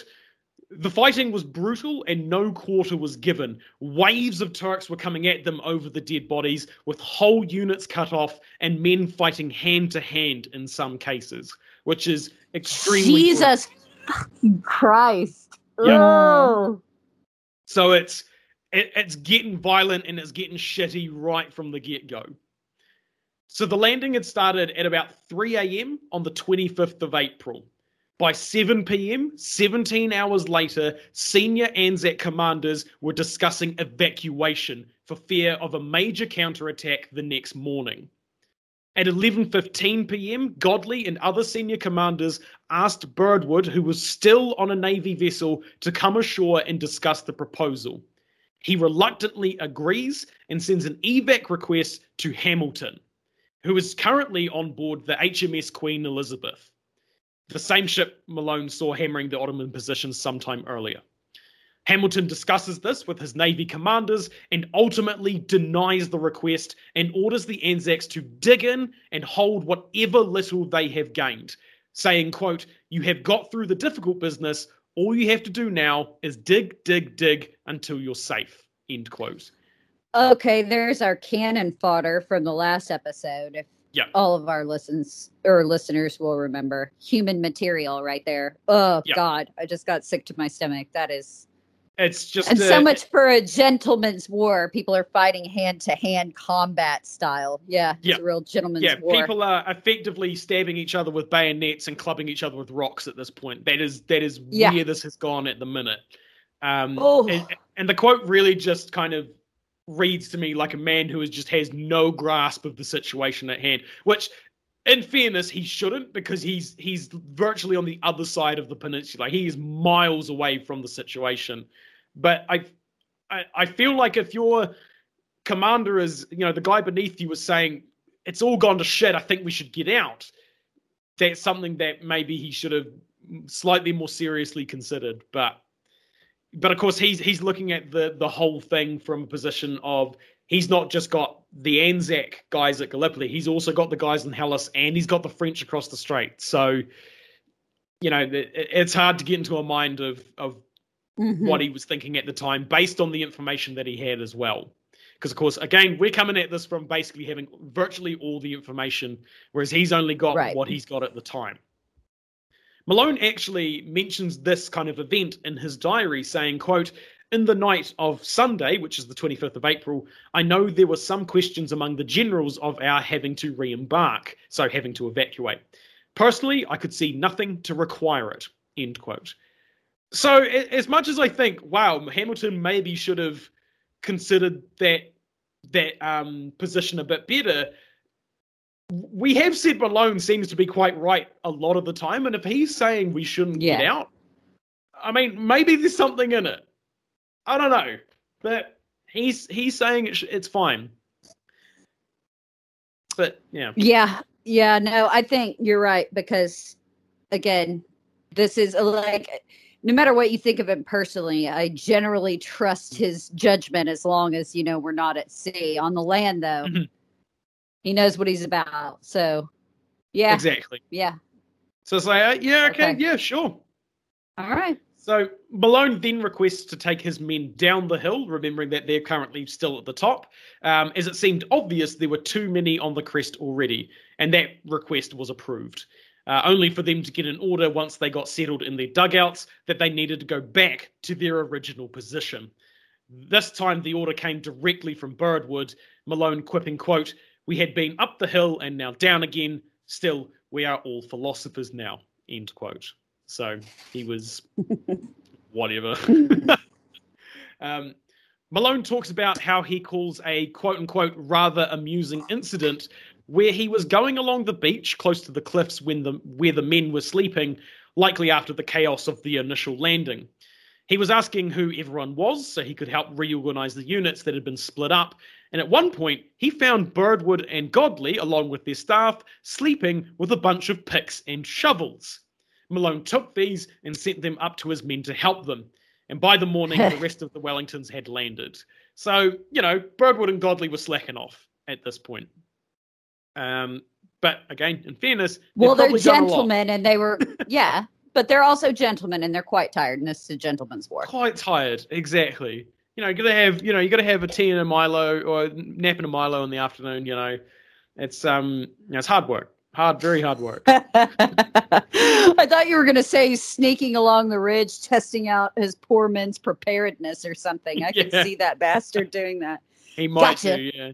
The fighting was brutal and no quarter was given. Waves of Turks were coming at them over the dead bodies, with whole units cut off and men fighting hand to hand in some cases, which is extremely... Jesus brutal. Christ. Yep. Oh. So it's it, it's getting violent and it's getting shitty right from the get-go. So the landing had started at about three a.m. on the twenty-fifth of April. By seven p.m., seventeen hours later, senior Anzac commanders were discussing evacuation for fear of a major counterattack the next morning. At eleven fifteen p.m., Godley and other senior commanders asked Birdwood, who was still on a Navy vessel, to come ashore and discuss the proposal. He reluctantly agrees and sends an evac request to Hamilton, who is currently on board the H M S Queen Elizabeth, the same ship Malone saw hammering the Ottoman positions sometime earlier. Hamilton discusses this with his Navy commanders and ultimately denies the request and orders the Anzacs to dig in and hold whatever little they have gained, saying, quote, "You have got through the difficult business. All you have to do now is dig, dig, dig until you're safe," end quote. Okay, there's our cannon fodder from the last episode, if yeah. all of our listens or listeners will remember. Human material right there. Oh, yeah. God, I just got sick to my stomach. That is... It's just... And a, so much for a gentleman's war. People are fighting hand-to-hand combat style. Yeah, it's yeah. a real gentleman's yeah, war. Yeah, people are effectively stabbing each other with bayonets and clubbing each other with rocks at this point. That is, that is yeah. where this has gone at the minute. Um, oh. and, and the quote really just kind of reads to me like a man who is just has no grasp of the situation at hand, which in fairness he shouldn't, because he's he's virtually on the other side of the peninsula. He is miles away from the situation. But I I, I feel like if your commander is, you know, the guy beneath you is saying, "It's all gone to shit, I think we should get out," that's something that maybe he should have slightly more seriously considered. But but of course, he's he's looking at the the whole thing from a position of he's not just got the Anzac guys at Gallipoli, he's also got the guys in Hellas, and he's got the French across the strait. So, you know, it, it's hard to get into a mind of of mm-hmm. what he was thinking at the time based on the information that he had as well. Because, of course, again, we're coming at this from basically having virtually all the information, whereas he's only got right. what he's got at the time. Malone actually mentions this kind of event in his diary, saying, quote, "In the night of Sunday, which is the twenty-fifth of April, I know there were some questions among the generals of our having to re-embark, so having to evacuate. Personally, I could see nothing to require it," end quote. So as much as I think, wow, Hamilton maybe should have considered that that um, position a bit better, we have said Malone seems to be quite right a lot of the time, and if he's saying we shouldn't yeah. get out, I mean, maybe there's something in it. I don't know, but he's he's saying it sh- it's fine. But yeah, yeah, yeah. No, I think you're right, because again, this is like, no matter what you think of him personally, I generally trust his judgment as long as, you know, we're not at sea. On the land, though, mm-hmm. he knows what he's about. So, yeah. Exactly. Yeah. So it's like, uh, yeah, okay, okay, yeah, sure. All right. So Malone then requests to take his men down the hill, remembering that they're currently still at the top. Um, as it seemed obvious, there were too many on the crest already, and that request was approved. Uh, only for them to get an order once they got settled in their dugouts that they needed to go back to their original position. This time the order came directly from Birdwood, Malone quipping, quote, "We had been up the hill and now down again. Still, we are all philosophers now," end quote. So he was whatever. um, Malone talks about how he calls a quote-unquote rather amusing incident where he was going along the beach close to the cliffs when the where the men were sleeping, likely after the chaos of the initial landing. He was asking who everyone was so he could help reorganize the units that had been split up, and at one point he found Birdwood and Godley, along with their staff, sleeping with a bunch of picks and shovels. Malone took these and sent them up to his men to help them, and by the morning the rest of the Wellingtons had landed. So, you know, Birdwood and Godley were slacking off at this point. Um, but again, in fairness, well, they're gentlemen and they were, yeah, but they're also gentlemen and they're quite tired. And this is a gentleman's war. Quite tired. Exactly. You know, you gotta have, you know, you gotta have a tea and a Milo or a nap and a Milo in the afternoon. You know, it's, um, you know, it's hard work, hard, very hard work. I thought you were going to say sneaking along the ridge, testing out his poor man's preparedness or something. I yeah. could see that bastard doing that. He might gotcha. do. Yeah.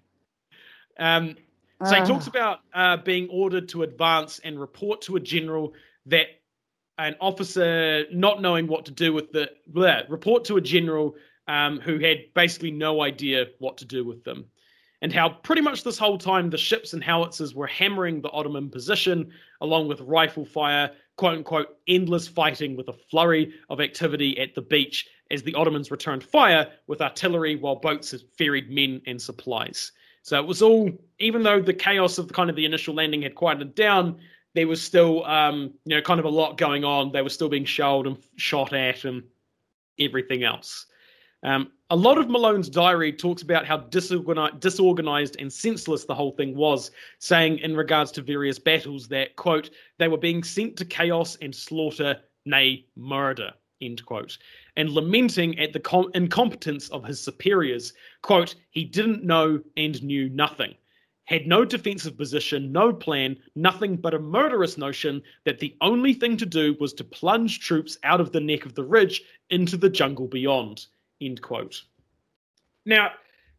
Um, So he talks about uh, being ordered to advance and report to a general that an officer not knowing what to do with the blah, report to a general um, who had basically no idea what to do with them, and how pretty much this whole time the ships and howitzers were hammering the Ottoman position along with rifle fire, quote unquote, endless fighting with a flurry of activity at the beach as the Ottomans returned fire with artillery while boats ferried men and supplies. So it was all, even though the chaos of the, kind of the initial landing had quieted down, there was still, um, you know, kind of a lot going on. They were still being shelled and shot at and everything else. Um, a lot of Malone's diary talks about how disorganized, disorganized and senseless the whole thing was, saying in regards to various battles that, quote, "they were being sent to chaos and slaughter, nay, murder," end quote, and lamenting at the com- incompetence of his superiors. Quote, "he didn't know and knew nothing, had no defensive position, no plan, nothing but a murderous notion that the only thing to do was to plunge troops out of the neck of the ridge into the jungle beyond," end quote. Now,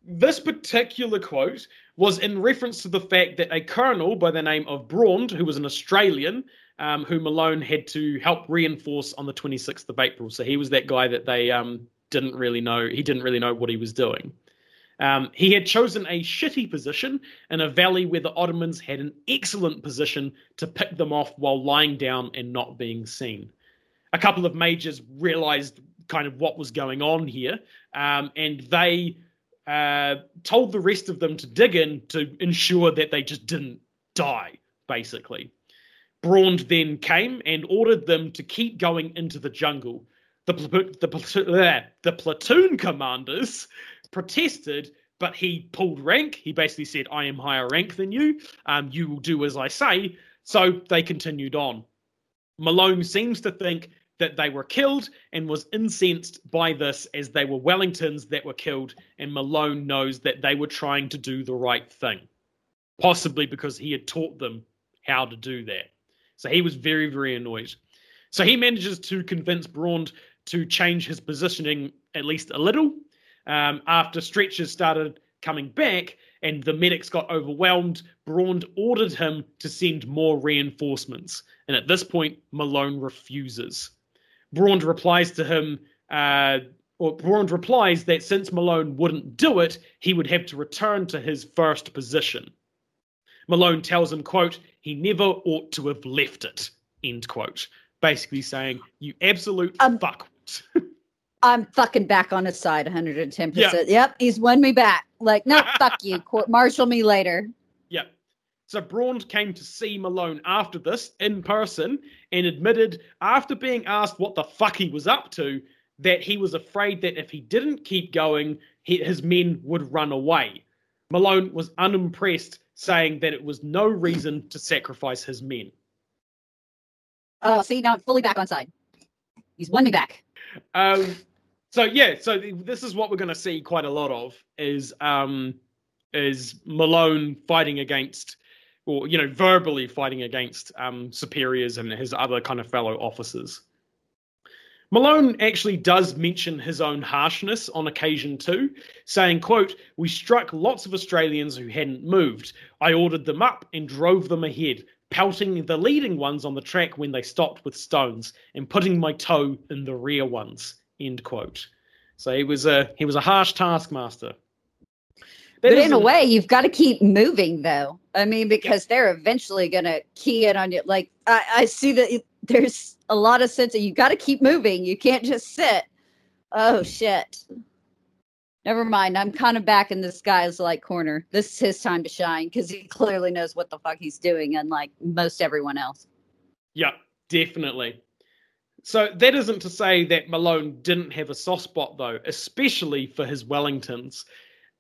this particular quote was in reference to the fact that a colonel by the name of Braund, who was an Australian, Um, who Malone had to help reinforce on the twenty-sixth of April. So he was that guy that they um, didn't really know. He didn't really know what he was doing. Um, he had chosen a shitty position in a valley where the Ottomans had an excellent position to pick them off while lying down and not being seen. A couple of majors realized kind of what was going on here, um, and they uh, told the rest of them to dig in to ensure that they just didn't die, basically. Braund then came and ordered them to keep going into the jungle. The, the, the, the platoon commanders protested, but he pulled rank. He basically said, I am higher rank than you. Um, you will do as I say. So they continued on. Malone seems to think that they were killed and was incensed by this, as they were Wellingtons that were killed, and Malone knows that they were trying to do the right thing, possibly because he had taught them how to do that. So he was very, very annoyed. So he manages to convince Braund to change his positioning at least a little, um, after stretchers started coming back and the medics got overwhelmed. Braund ordered him to send more reinforcements, and at this point Malone refuses. Braund replies to him, uh, or Braund replies that since Malone wouldn't do it, he would have to return to his first position. Malone tells him, quote, he never ought to have left it, end quote. Basically saying, you absolute um, fuck. I'm fucking back on his side one hundred ten percent. Yep. yep, he's won me back. Like, no, fuck you. Court martial me later. Yep. So Braund came to see Malone after this in person and admitted, after being asked what the fuck he was up to, that he was afraid that if he didn't keep going, he, his men would run away. Malone was unimpressed, saying that it was no reason to sacrifice his men. Oh, see, now I'm fully back on side. He's won me back. Um, so, yeah, so th- this is what we're going to see quite a lot of, is um, is Malone fighting against, or, you know, verbally fighting against um, superiors and his other kind of fellow officers. Malone actually does mention his own harshness on occasion too, saying, quote, we struck lots of Australians who hadn't moved. I ordered them up and drove them ahead, pelting the leading ones on the track when they stopped with stones and putting my toe in the rear ones, end quote. So he was a, he was a harsh taskmaster. That but in a way, you've got to keep moving, though. I mean, because yeah. they're eventually going to key in on you. Like, I, I see that it, there's a lot of sense that you got to keep moving. You can't just sit. Oh, shit. Never mind. I'm kind of back in this guy's, like, corner. This is his time to shine, because he clearly knows what the fuck he's doing, unlike most everyone else. Yeah, definitely. So that isn't to say that Malone didn't have a soft spot, though, especially for his Wellingtons.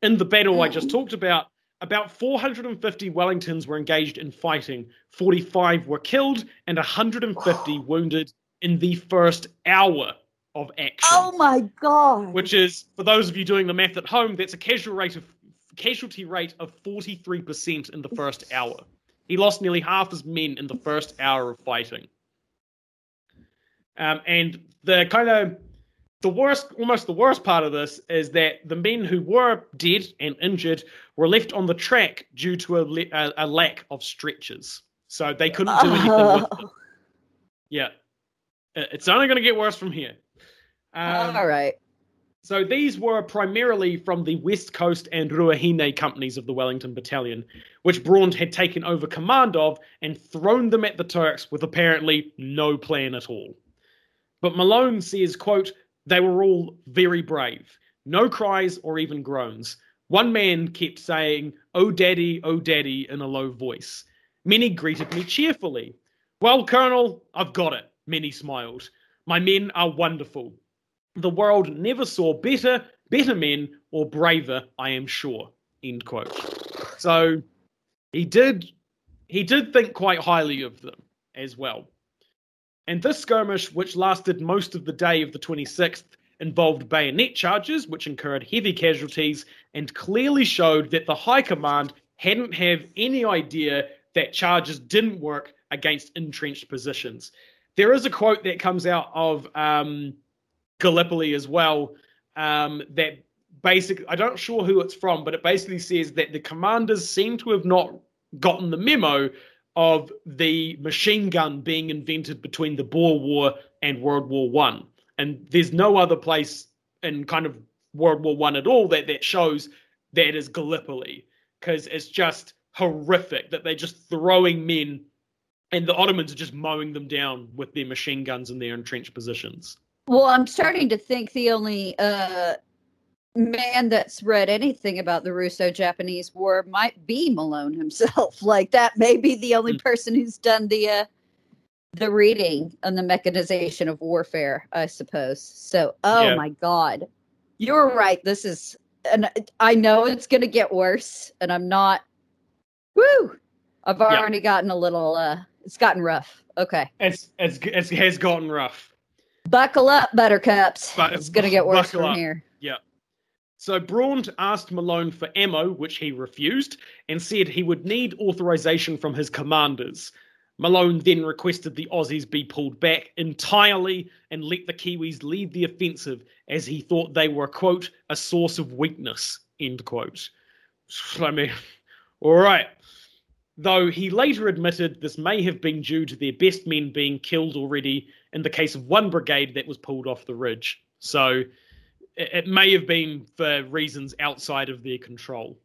In the battle I just talked about, about four hundred fifty Wellingtons were engaged in fighting. forty-five were killed and one hundred fifty wounded in the first hour of action. Oh my God! Which is, for those of you doing the math at home, that's a casual rate of, casualty rate of forty-three percent in the first hour. He lost nearly half his men in the first hour of fighting. Um, and the kind of... The worst, almost the worst part of this is that the men who were dead and injured were left on the track due to a, le- a, a lack of stretchers. So they couldn't do anything oh. with them. Yeah. It's only going to get worse from here. Um, All right. So these were primarily from the West Coast and Ruahine companies of the Wellington Battalion, which Braund had taken over command of and thrown them at the Turks with apparently no plan at all. But Malone says, quote, they were all very brave. No cries or even groans. One man kept saying, oh, daddy, oh, daddy, in a low voice. Many greeted me cheerfully. Well, Colonel, I've got it, many smiled. My men are wonderful. The world never saw better, better men or braver, I am sure, end quote. So he did, he did think quite highly of them as well. And this skirmish, which lasted most of the day of the twenty-sixth, involved bayonet charges, which incurred heavy casualties, and clearly showed that the high command hadn't have any idea that charges didn't work against entrenched positions. There is a quote that comes out of um, Gallipoli as well, um, that basically, I'm not sure who it's from, but it basically says that the commanders seem to have not gotten the memo of the machine gun being invented between the Boer War and World War One. And there's no other place in kind of World War One at all that, that shows that is Gallipoli, because it's just horrific that they're just throwing men and the Ottomans are just mowing them down with their machine guns in their entrenched positions. Well, I'm starting to think the only uh, man that's read anything about the Russo-Japanese War might be Malone himself. Like, that may be the only person who's done the uh, the reading and the mechanization of warfare, I suppose. So, oh yeah. my God, you're right. This is, and I know it's going to get worse, and I'm not, woo, I've already yeah. gotten a little, uh, it's gotten rough. Okay. It's, it's, it's, it has gotten rough. Buckle up, buttercups. But it's going to get worse from up. here. Yeah. So Braund asked Malone for ammo, which he refused, and said he would need authorization from his commanders. Malone then requested the Aussies be pulled back entirely and let the Kiwis lead the offensive, as he thought they were, quote, a source of weakness, end quote. I mean, all right. Though he later admitted this may have been due to their best men being killed already in the case of one brigade that was pulled off the ridge. So it may have been for reasons outside of their control.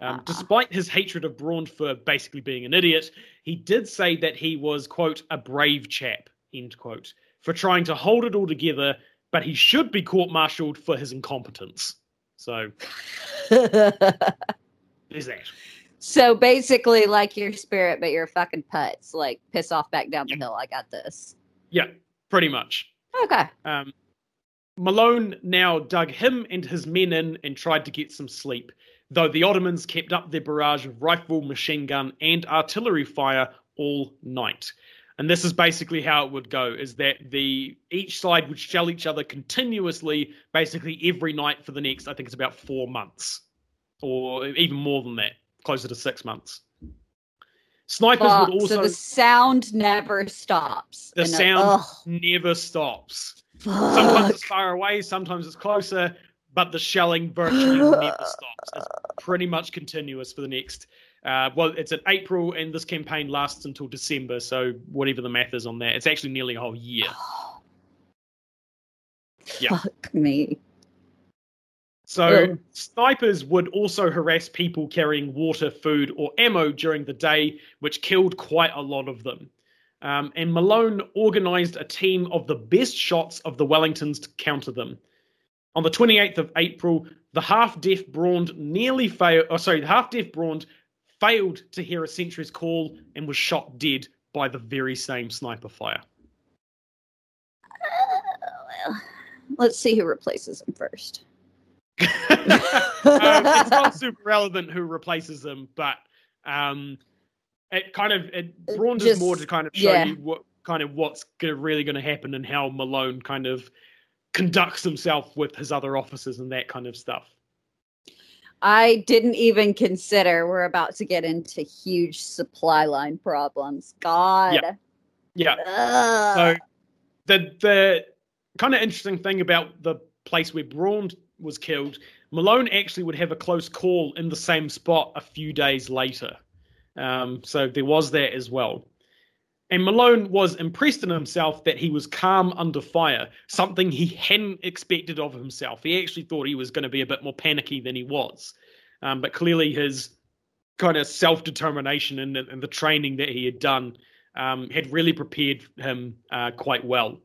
Um, uh-huh. Despite his hatred of Braund for basically being an idiot, he did say that he was, quote, a brave chap, end quote, for trying to hold it all together, but he should be court-martialed for his incompetence. So there's that. So basically, like, your spirit, but you're a fucking putz. Like, piss off back down the hill. I got this. Yeah, pretty much. Okay. Um, Malone now dug him and his men in and tried to get some sleep, though the Ottomans kept up their barrage of rifle, machine gun, and artillery fire all night. And this is basically how it would go, is that the each side would shell each other continuously, basically every night for the next, I think it's about four months, or even more than that. Closer to six months. Snipers Fuck. would also... So the sound never stops. The sound it, never stops. Fuck. Sometimes it's far away, sometimes it's closer, but the shelling virtually never stops. It's pretty much continuous for the next... Uh, well, it's in April, and this campaign lasts until December, so whatever the math is on that, it's actually nearly a whole year. Yeah. Fuck me. So yeah. Snipers would also harass people carrying water, food, or ammo during the day, which killed quite a lot of them. Um, and Malone organised a team of the best shots of the Wellingtons to counter them. On the twenty-eighth of April, the half-deaf Braund nearly failed. Oh, sorry, the half-deaf Braund failed to hear a sentry's call and was shot dead by the very same sniper fire. Uh, well, let's see who replaces him first. um, it's not super relevant who replaces them, but um, it kind of it Braund is more to kind of show yeah. you what kind of what's gonna, really going to happen and how Malone kind of conducts himself with his other officers and that kind of stuff. I didn't even consider we're about to get into huge supply line problems. God. Yeah. yeah. Ugh. So the the kind of interesting thing about the place where Braund was killed, Malone actually would have a close call in the same spot a few days later. Um, so there was that as well. And Malone was impressed in himself that he was calm under fire, something he hadn't expected of himself. He actually thought he was going to be a bit more panicky than he was. Um, but clearly his kind of self-determination and, and the training that he had done um, had really prepared him uh, quite well.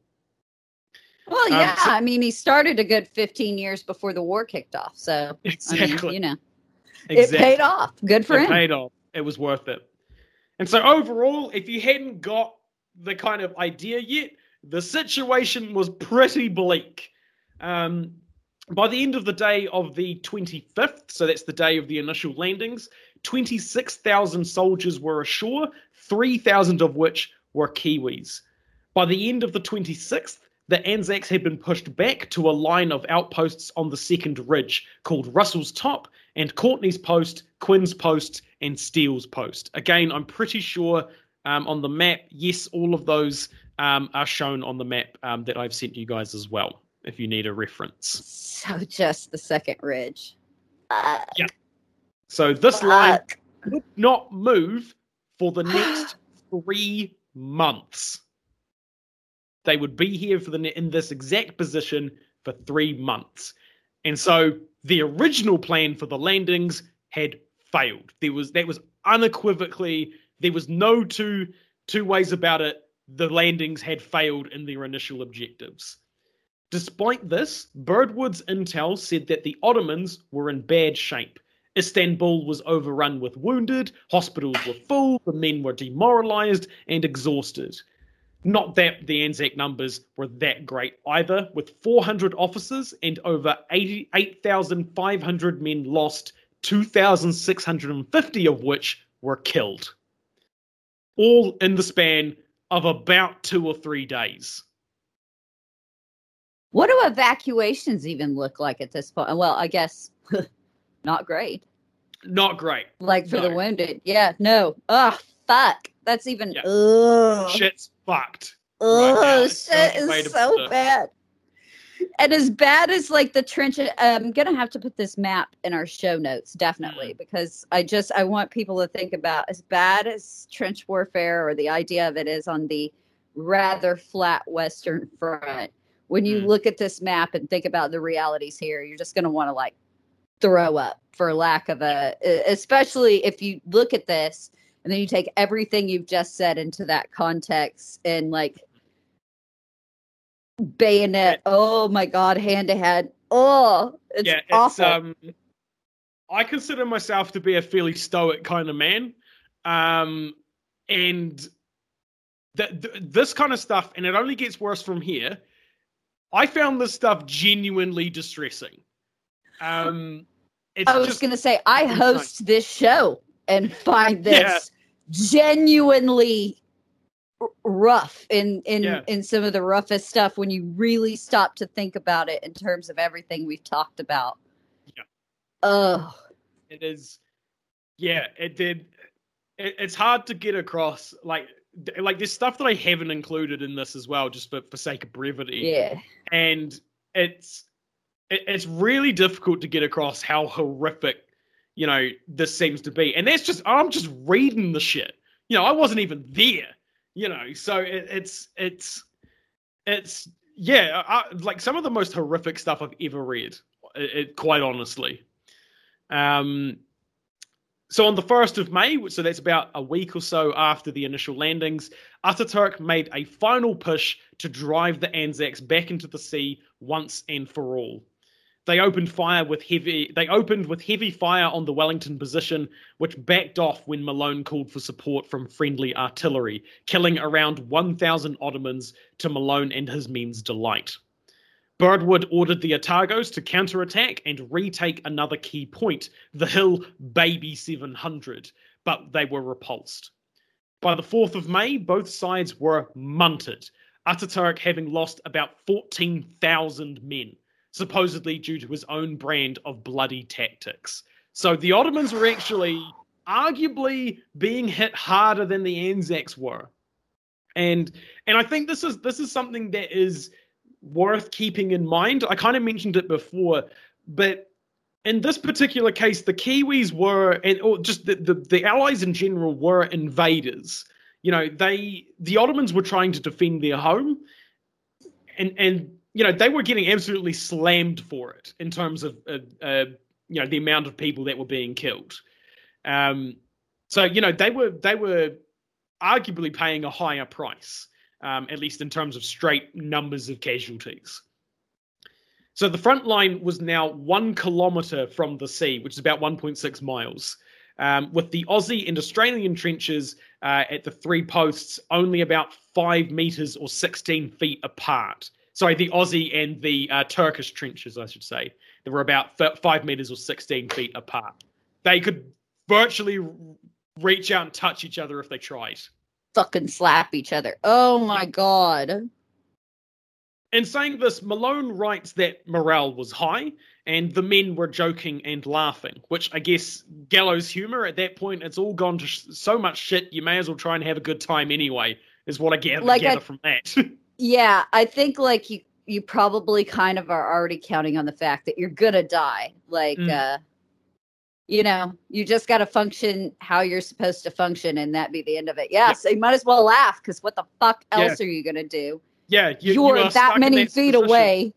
Well, yeah, um, so, I mean, he started a good fifteen years before the war kicked off, so, exactly. I mean, you know, exactly. It paid off. Good for it him. It paid off. It was worth it. And so overall, if you hadn't got the kind of idea yet, the situation was pretty bleak. Um, by the end of the day of the twenty-fifth, so that's the day of the initial landings, twenty-six thousand soldiers were ashore, three thousand of which were Kiwis. By the end of the twenty-sixth, the Anzacs had been pushed back to a line of outposts on the second ridge called Russell's Top and Courtney's Post, Quinn's Post, and Steele's Post. Again, I'm pretty sure um, on the map, yes, all of those um, are shown on the map um, that I've sent you guys as well, if you need a reference. So just the second ridge. Fuck. Yeah. So this Fuck. line would not move for the next three months. They would be here for the in this exact position for three months. And so the original plan for the landings had failed. There was that was unequivocally, there was no two two ways about it. The landings had failed in their initial objectives. Despite this, Birdwood's intel said that the Ottomans were in bad shape. Istanbul was overrun with wounded, hospitals were full, the men were demoralized and exhausted. Not that the Anzac numbers were that great either, with four hundred officers and over eighty-eight thousand five hundred men lost, two thousand six hundred fifty of which were killed. All in the span of about two or three days. What do evacuations even look like at this point? Well, I guess not great. Not great. Like for no. the wounded. Yeah, no. Oh, fuck. That's even... Yeah. Ugh. Shit's fucked. Oh, right, shit is so the... bad. And as bad as like the trench... I'm going to have to put this map in our show notes, definitely, mm. because I just, I want people to think about as bad as trench warfare or the idea of it is on the rather flat Western front. When you mm. look at this map and think about the realities here, you're just going to want to like throw up for lack of a... Especially if you look at this and then you take everything you've just said into that context and like bayonet, oh my God, hand to hand. Oh, it's yeah, awful. It's, um, I consider myself to be a fairly stoic kind of man. Um, and th- th- this kind of stuff, and it only gets worse from here, I found this stuff genuinely distressing. Um, it's I was just going to say, I host nice. this show and find this yeah. genuinely r- rough in, in, yeah. in some of the roughest stuff when you really stop to think about it in terms of everything we've talked about. Yeah. Oh. It is. Yeah, it did. It, it's hard to get across. Like, like there's stuff that I haven't included in this as well, just for, for sake of brevity. Yeah. And it's, it, it's really difficult to get across how horrific, you know, this seems to be. And that's just, I'm just reading the shit. You know, I wasn't even there, you know, so it, it's, it's, it's, yeah, I, like some of the most horrific stuff I've ever read, it, it, quite honestly. Um, So on the first of May, so that's about a week or so after the initial landings, Ataturk made a final push to drive the Anzacs back into the sea once and for all. They opened fire with heavy. They opened with heavy fire on the Wellington position, which backed off when Malone called for support from friendly artillery, killing around one thousand Ottomans to Malone and his men's delight. Birdwood ordered the Otargos to counterattack and retake another key point, the hill Baby seven hundred, but they were repulsed. By the fourth of May, both sides were munted, Ataturk having lost about fourteen thousand men, supposedly due to his own brand of bloody tactics. So the Ottomans were actually arguably being hit harder than the Anzacs were. And and I think this is this is something that is worth keeping in mind. I kind of mentioned it before, but in this particular case, the Kiwis were, and or just the, the, the Allies in general were invaders. You know, they the Ottomans were trying to defend their home, and and you know they were getting absolutely slammed for it in terms of uh, uh, you know the amount of people that were being killed. Um, so you know they were they were arguably paying a higher price. Um, at least in terms of straight numbers of casualties. So the front line was now one kilometre from the sea, which is about one point six miles, um, with the Aussie and Australian trenches uh, at the three posts only about five metres or sixteen feet apart. Sorry, the Aussie and the uh, Turkish trenches, I should say. They were about f- five metres or sixteen feet apart. They could virtually reach out and touch each other if they tried. Fucking slap each other. Oh my God. In saying this, Malone writes that morale was high and the men were joking and laughing, which I guess gallows humor at that point. It's all gone to sh- so much shit, you may as well try and have a good time anyway, is what I gather, like gather I, from that. Yeah, I think like you you probably kind of are already counting on the fact that you're gonna die. Like mm. uh You know, you just got to function how you're supposed to function and that be the end of it. Yeah, yeah. So you might as well laugh because what the fuck else yeah. are you going to do? Yeah. You, You're you that many that feet position. away.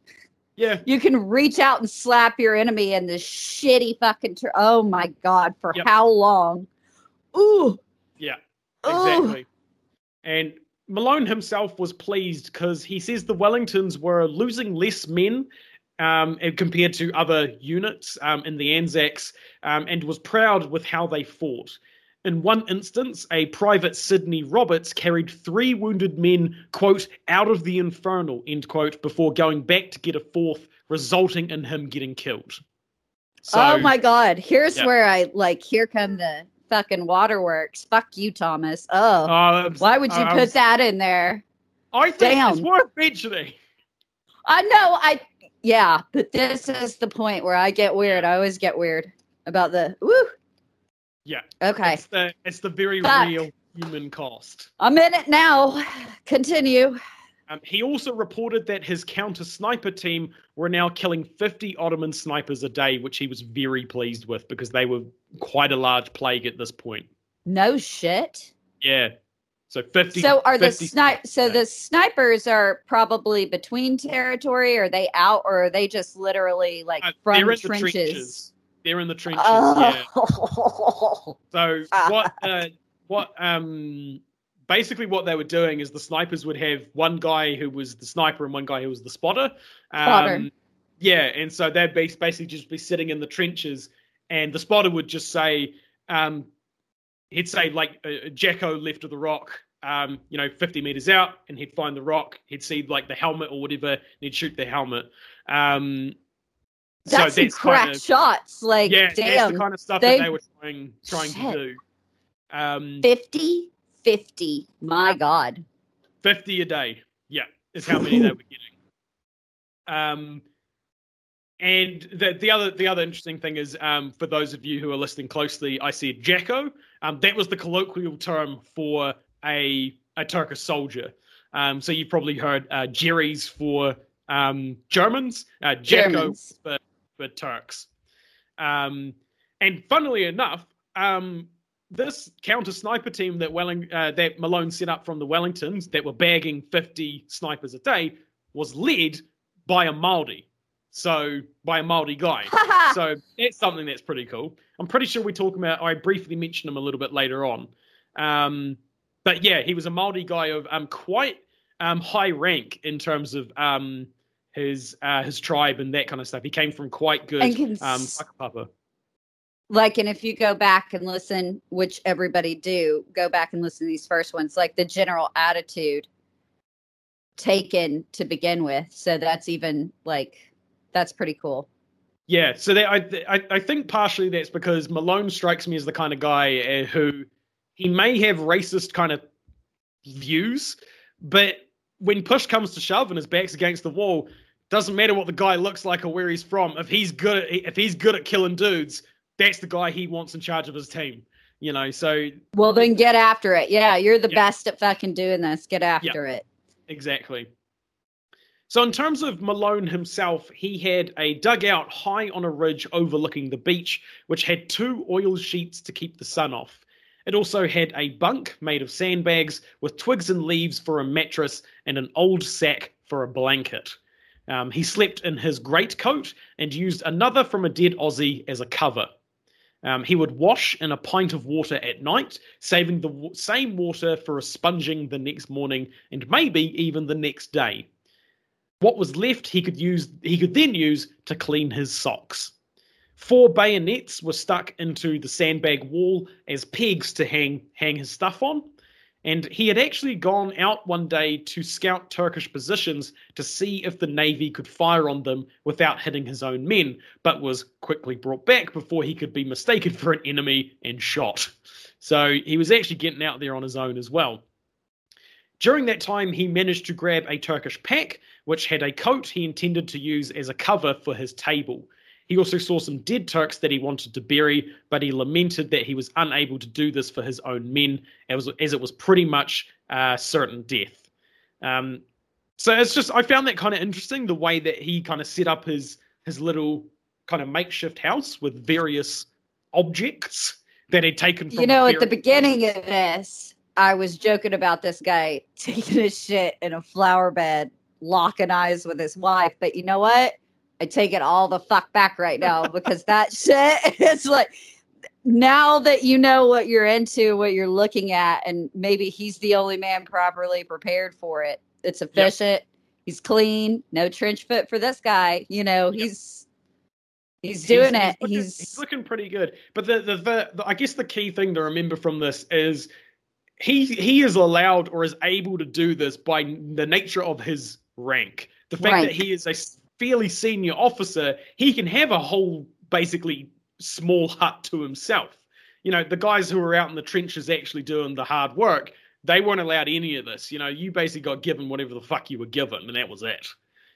Yeah. You can reach out and slap your enemy in this shitty fucking... Tr- oh, my God. For yep. how long? Ooh. Yeah, exactly. Ooh. And Malone himself was pleased because he says the Wellingtons were losing less men Um, and compared to other units um, in the Anzacs, um, and was proud with how they fought. In one instance, a Private Sidney Roberts carried three wounded men, quote, out of the infernal, end quote, before going back to get a fourth, resulting in him getting killed. So, oh my God. Here's yeah. where I, like, here come the fucking waterworks. Fuck you, Thomas. Oh, uh, why would you uh, put that in there? I think Damn. It's worth mentioning. I know. I, yeah, but this is the point where I get weird. I always get weird about the, woo. Yeah. Okay. It's the, it's the very Fuck. real human cost. I'm in it now. Continue. Um, he also reported that his counter-sniper team were now killing fifty Ottoman snipers a day, which he was very pleased with because they were quite a large plague at this point. No shit. Yeah. So fifty. So are fifty the sni- So the snipers are probably between territory. Are they out, or are they just literally like uh, from they're in trenches? The trenches? They're in the trenches. Oh. Yeah. So what? Uh, what? Um. Basically, what they were doing is the snipers would have one guy who was the sniper and one guy who was the spotter. Um, spotter. Yeah, and so they'd be basically just be sitting in the trenches, and the spotter would just say, um, he'd say like uh, Jacko left of the rock, um, you know, fifty meters out, and he'd find the rock. He'd see like the helmet or whatever, and he'd shoot the helmet. Um, That's so that's some crack kind of, shots. Like, yeah, damn, that's the kind of stuff they, that they were trying trying shit. to do. Um, fifty, fifty, my God, fifty a day. Yeah, is how many they were getting. Um, and the the other the other interesting thing is, um, for those of you who are listening closely, I said Jacko. Um, that was the colloquial term for a a Turkish soldier. Um, so you've probably heard uh, Jerry's for um Germans, uh, Jacko Germans. for. for Turks. Um, and funnily enough, um, this counter-sniper team that Welling, uh, that Malone set up from the Wellingtons that were bagging fifty snipers a day was led by a Māori. So, by a Māori guy. So, that's something that's pretty cool. I'm pretty sure we talk about, I briefly mentioned him a little bit later on. Um, but yeah, he was a Māori guy of um, quite um, high rank in terms of... Um, his uh, his tribe and that kind of stuff. He came from quite good um, whakapapa. Like, and if you go back and listen, which everybody do, go back and listen to these first ones, like the general attitude taken to begin with. So that's even, like, that's pretty cool. Yeah, so that, I, I I think partially that's because Malone strikes me as the kind of guy who, he may have racist kind of views, but when push comes to shove and his back's against the wall, doesn't matter what the guy looks like or where he's from. If he's good, at, if he's good at killing dudes, that's the guy he wants in charge of his team. You know, so well then get after it. Yeah, you're the yeah. best at fucking doing this. Get after yeah, it. Exactly. So in terms of Malone himself, he had a dugout high on a ridge overlooking the beach, which had two oil sheets to keep the sun off. It also had a bunk made of sandbags with twigs and leaves for a mattress and an old sack for a blanket. Um, he slept in his greatcoat and used another from a dead Aussie as a cover. Um, he would wash in a pint of water at night, saving the w- same water for a sponging the next morning and maybe even the next day. What was left he could use, he could then use to clean his socks. Four bayonets were stuck into the sandbag wall as pegs to hang hang his stuff on, and he had actually gone out one day to scout Turkish positions to see if the Navy could fire on them without hitting his own men, but was quickly brought back before he could be mistaken for an enemy and shot. So he was actually getting out there on his own as well. During that time, he managed to grab a Turkish pack, which had a coat he intended to use as a cover for his table. He also saw some dead Turks that he wanted to bury, but he lamented that he was unable to do this for his own men, as, as it was pretty much uh, certain death. Um, so it's just, I found that kind of interesting, the way that he kind of set up his his little kind of makeshift house with various objects that he'd taken from... You know, at the beginning places. Of this, I was joking about this guy taking his shit in a flower bed, locking eyes with his wife, but you know what? I take it all the fuck back right now because that shit is like, now that you know what you're into, what you're looking at, and maybe he's the only man properly prepared for it. It's efficient. Yep. He's clean. No trench foot for this guy. You know, yep. he's He's doing he's, it. He's looking, he's... he's looking pretty good. But the the, the the I guess the key thing to remember from this is he he is allowed or is able to do this by the nature of his rank. The fact right. that he is a fairly senior officer, he can have a whole basically small hut to himself. You know, the guys who were out in the trenches actually doing the hard work, they weren't allowed any of this. You know, you basically got given whatever the fuck you were given, and that was it.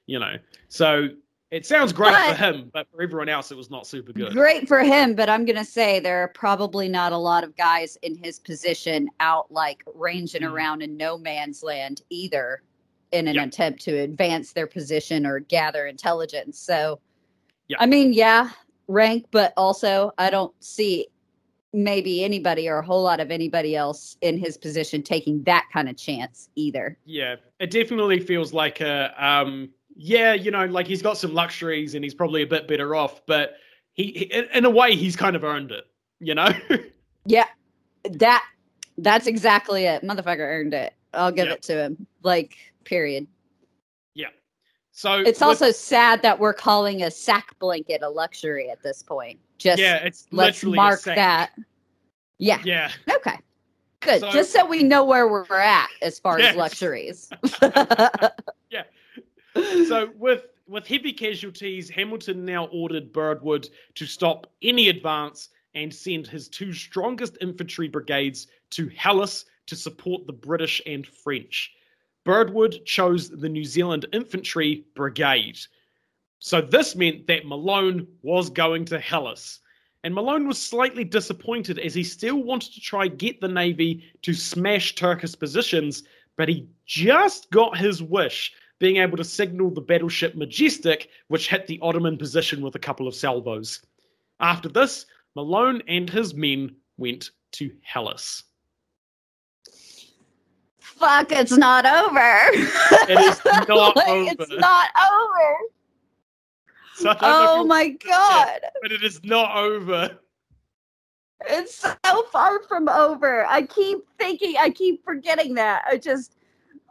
You know, so... It sounds great but, for him, but for everyone else, it was not super good. Great for him, but I'm going to say there are probably not a lot of guys in his position out, like, ranging mm. around in no man's land either in an yep. attempt to advance their position or gather intelligence. So, yep. I mean, yeah, rank, but also I don't see maybe anybody or a whole lot of anybody else in his position taking that kind of chance either. Yeah, it definitely feels like a... um. Yeah, you know, like he's got some luxuries and he's probably a bit better off, but he, he in a way, he's kind of earned it, you know? yeah, that that's exactly it. Motherfucker earned it. I'll give yeah. it to him, like, period. Yeah. So it's with, also sad that we're calling a sack blanket a luxury at this point. Just yeah, it's let's literally mark a sack. that. Yeah. Yeah. Okay. Good. So, just so we know where we're at as far yeah. as luxuries. yeah. So with with heavy casualties, Hamilton now ordered Birdwood to stop any advance and send his two strongest infantry brigades to Hellas to support the British and French. Birdwood chose the New Zealand Infantry Brigade. So this meant that Malone was going to Hellas. And Malone was slightly disappointed as he still wanted to try get the Navy to smash Turkish positions, but he just got his wish, being able to signal the battleship Majestic, which hit the Ottoman position with a couple of salvos. After this, Malone and his men went to Hellas. Fuck, it's not over. It is not like, over. It's not over. So oh my God. It, but it is not over. It's so far from over. I keep thinking, I keep forgetting that. I just...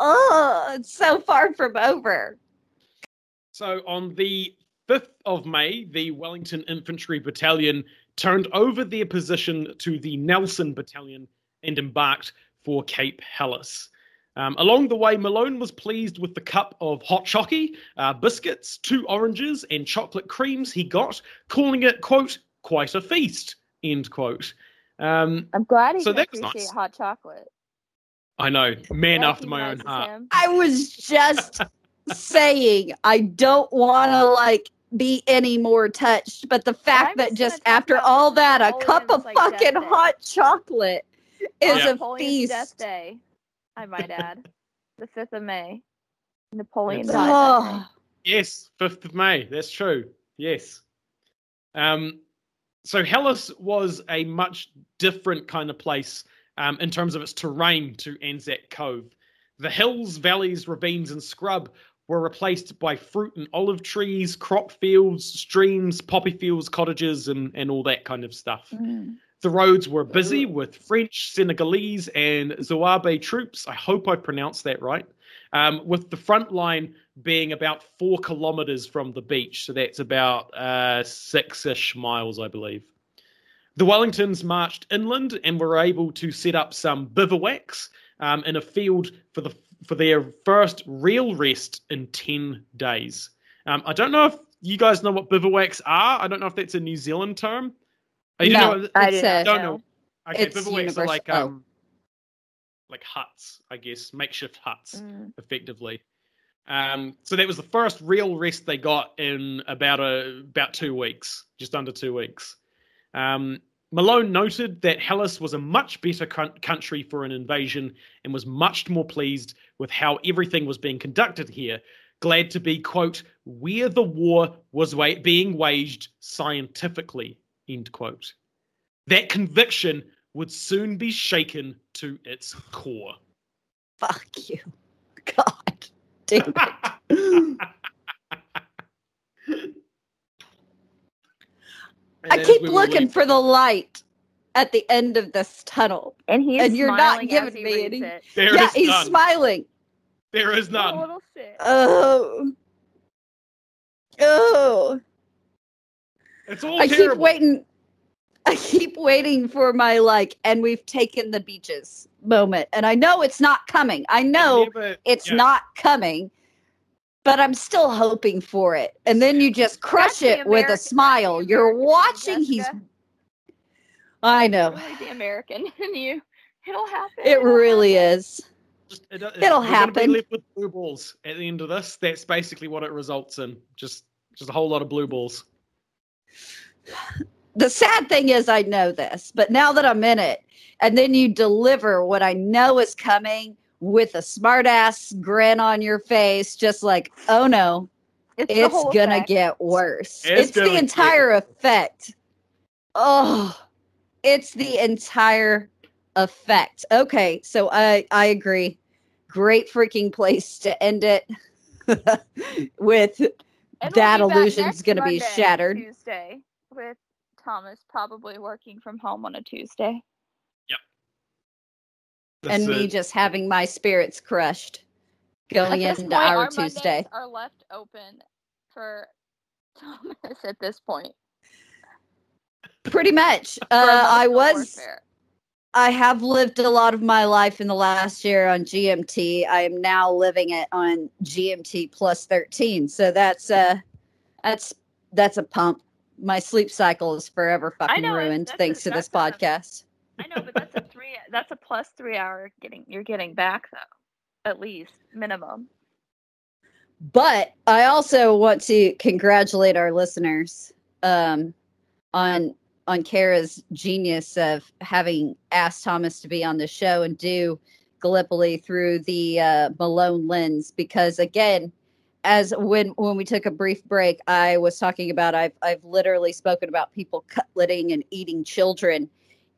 Oh, it's so far from over. So on the fifth of May, the Wellington Infantry Battalion turned over their position to the Nelson Battalion and embarked for Cape Hellas. Um, along the way, Malone was pleased with the cup of hot chocky, uh, biscuits, two oranges, and chocolate creams he got, calling it, quote, quite a feast, end quote. Um, I'm glad he so can appreciate nice. hot chocolate. I know, man after my own heart. Him. I was just saying, I don't want to like be any more touched, but the fact that just after all that, a cup of like fucking hot day. chocolate is yeah. a Napoleon's feast. Death Day, I might add, the fifth of May. Napoleon died. Oh. Yes, fifth of May. That's true. Yes. Um. So Hellas was a much different kind of place. Um, in terms of its terrain to Anzac Cove. The hills, valleys, ravines, and scrub were replaced by fruit and olive trees, crop fields, streams, poppy fields, cottages, and, and all that kind of stuff. Mm. The roads were busy with French, Senegalese, and Zouave troops. I hope I pronounced that right. Um, with the front line being about four kilometres from the beach. So that's about uh, six-ish miles, I believe. The Wellingtons marched inland and were able to set up some bivouacs um, in a field for the for their first real rest in ten days. Um, I don't know if you guys know what bivouacs are. I don't know if that's a New Zealand term. I no, know, I don't know. know. Okay, it's bivouacs universal. are like um, oh. like huts, I guess, makeshift huts, mm. effectively. Um, so that was the first real rest they got in about a about two weeks, just under two weeks. Um, Malone noted that Hellas was a much better cu- country for an invasion and was much more pleased with how everything was being conducted here, glad to be, quote, where the war was wa- being waged scientifically, end quote. That conviction would soon be shaken to its core. Fuck you. God damn it. And I keep looking for the light at the end of this tunnel. And he's and you're not giving me any. It. There yeah, is he's none. smiling. There is none. Oh, little shit. Oh. Oh. It's all I terrible. keep waiting. I keep waiting for my, like, and we've taken the beaches moment. And I know it's not coming. I know yeah, but, it's yeah. not coming, but I'm still hoping for it. And then you just crush that's it with a smile. You're watching. He's. I know. It's really the American in you. It'll happen. It really is. Just, it, it, It'll happen. We're going to be left with blue balls at the end of this. That's basically what it results in. Just, just a whole lot of blue balls. The sad thing is I know this, but now that I'm in it, and then you deliver what I know is coming with a smart-ass grin on your face, just like, oh, no, it's, it's going to get worse. It's, it's the entire get... effect. Oh, it's the entire effect. Okay, so I, I agree. Great freaking place to end it with and that we'll illusion's going to be shattered. Tuesday with... Thomas probably working from home on a Tuesday. Yep. That's and me it. just having my spirits crushed going into point, our, our Tuesday. Mondays are left open for Thomas at this point. Pretty much. uh, I was. Warfare. I have lived a lot of my life in the last year on G M T. I am now living it on G M T plus thirteen. So that's uh, that's that's a pump. My sleep cycle is forever fucking know, ruined thanks a, to this a, podcast. I know, but that's a three. That's a plus three hour getting. You're getting back though, at least minimum. But I also want to congratulate our listeners um, on on Kara's genius of having asked Thomas to be on the show and do Gallipoli through the uh, Malone lens, because again. As when when we took a brief break, I was talking about I've I've literally spoken about people cutletting and eating children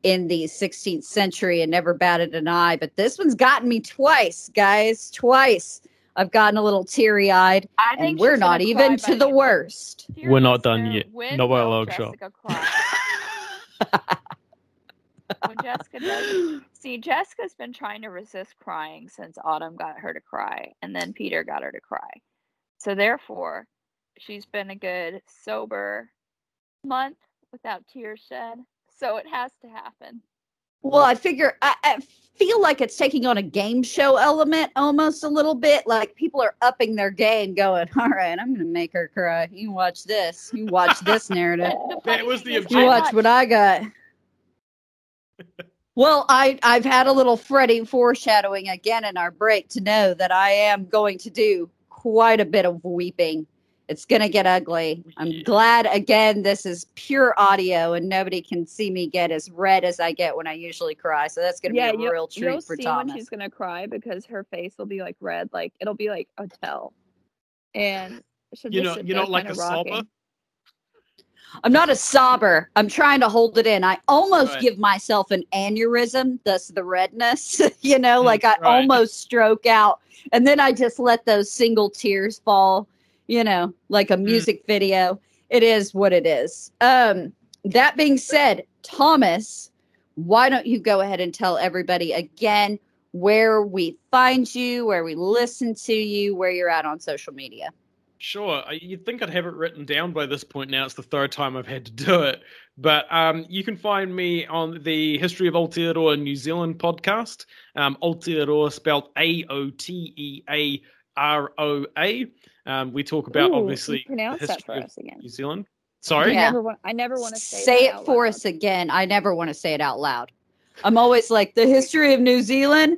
in the sixteenth century and never batted an eye. But this one's gotten me twice, guys, twice. I've gotten a little teary eyed, and we're not even to the worst. We're not done yet. Not by a long shot. When Jessica does, see, Jessica's been trying to resist crying since Autumn got her to cry, and then Peter got her to cry. So therefore, she's been a good sober month without tears shed. So it has to happen. Well, I figure I, I feel like it's taking on a game show element almost a little bit. Like people are upping their game, going, "All right, I'm going to make her cry. You watch this. You watch this narrative. That was the objective. You watch what I got." Well, I, I've had a little Freddie foreshadowing again in our break to know that I am going to do quite a bit of weeping. It's gonna get ugly. I'm yeah. glad again this is pure audio and nobody can see me get as red as I get when I usually cry. So that's gonna yeah, be a real treat you'll for see Thomas. When she's gonna cry because her face will be like red, like it'll be like a tell. And you know, you don't like a rocking. Sobber. I'm not a sobber. I'm trying to hold it in. I almost right. give myself an aneurysm, thus the redness. you know, like right. I almost stroke out. And then I just let those single tears fall, you know, like a music mm. video. It is what it is. Um, that being said, Thomas, why don't you go ahead and tell everybody again where we find you, where we listen to you, where you're at on social media? Sure. You'd think I'd have it written down by this point now. It's the third time I've had to do it. But um, you can find me on the History of Aotearoa New Zealand podcast. Um, Aotearoa spelled A O T E A R O A. Um, we talk about, Ooh, obviously, the history of again. New Zealand. Sorry? Yeah. I never want to say, say it, it for loud. us again. I never want to say it out loud. I'm always like, the history of New Zealand?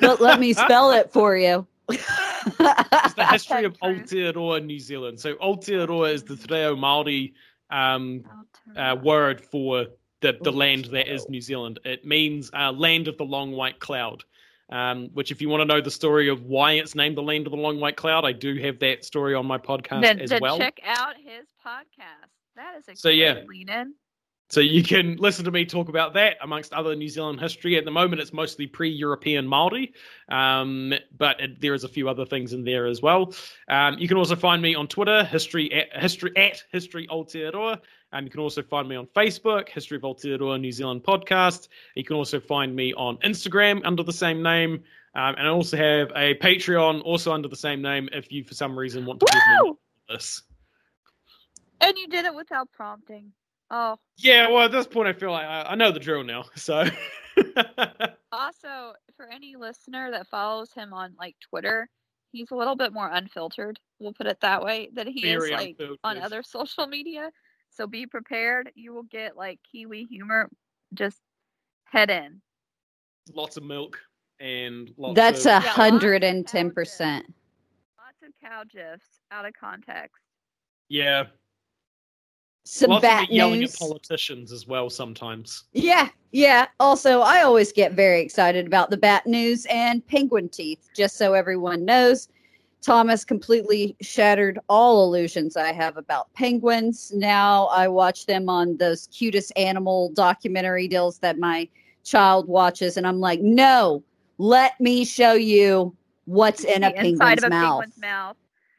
But let me spell it for you. It's the history of Aotearoa New Zealand. So Aotearoa is the Te Reo Māori um, uh, word for the, the land that is New Zealand. It means uh, land of the long white cloud, um, which if you want to know the story of why it's named the land of the long white cloud, I do have that story on my podcast then, as then well. Check out his podcast. That is a so, yeah. lead-in. So you can listen to me talk about that, amongst other New Zealand history. At the moment, it's mostly pre-European Māori, um, but it, there is a few other things in there as well. Um, you can also find me on Twitter, history at history at history Aotearoa. Um, you can also find me on Facebook, History of Aotearoa New Zealand Podcast. You can also find me on Instagram under the same name, um, and I also have a Patreon also under the same name. If you for some reason want to give me this. And you did it without prompting. Oh. Yeah, well, at this point, I feel like I, I know the drill now, so. Also, for any listener that follows him on, like, Twitter, he's a little bit more unfiltered, we'll put it that way, than he Very is, like, unfiltered. On other social media. So be prepared. You will get, like, Kiwi humor. Just head in. Lots of milk and lots That's of... That's one hundred ten percent. Lots of cow gifs out of context. Yeah. Some lots bat of yelling news. At politicians as well sometimes. Yeah, yeah. Also, I always get very excited about the bat news and penguin teeth. Just so everyone knows, Thomas completely shattered all illusions I have about penguins. Now I watch them on those cutest animal documentary deals that my child watches, and I'm like, no, let me show you what's in a penguin's mouth. Penguin's mouth.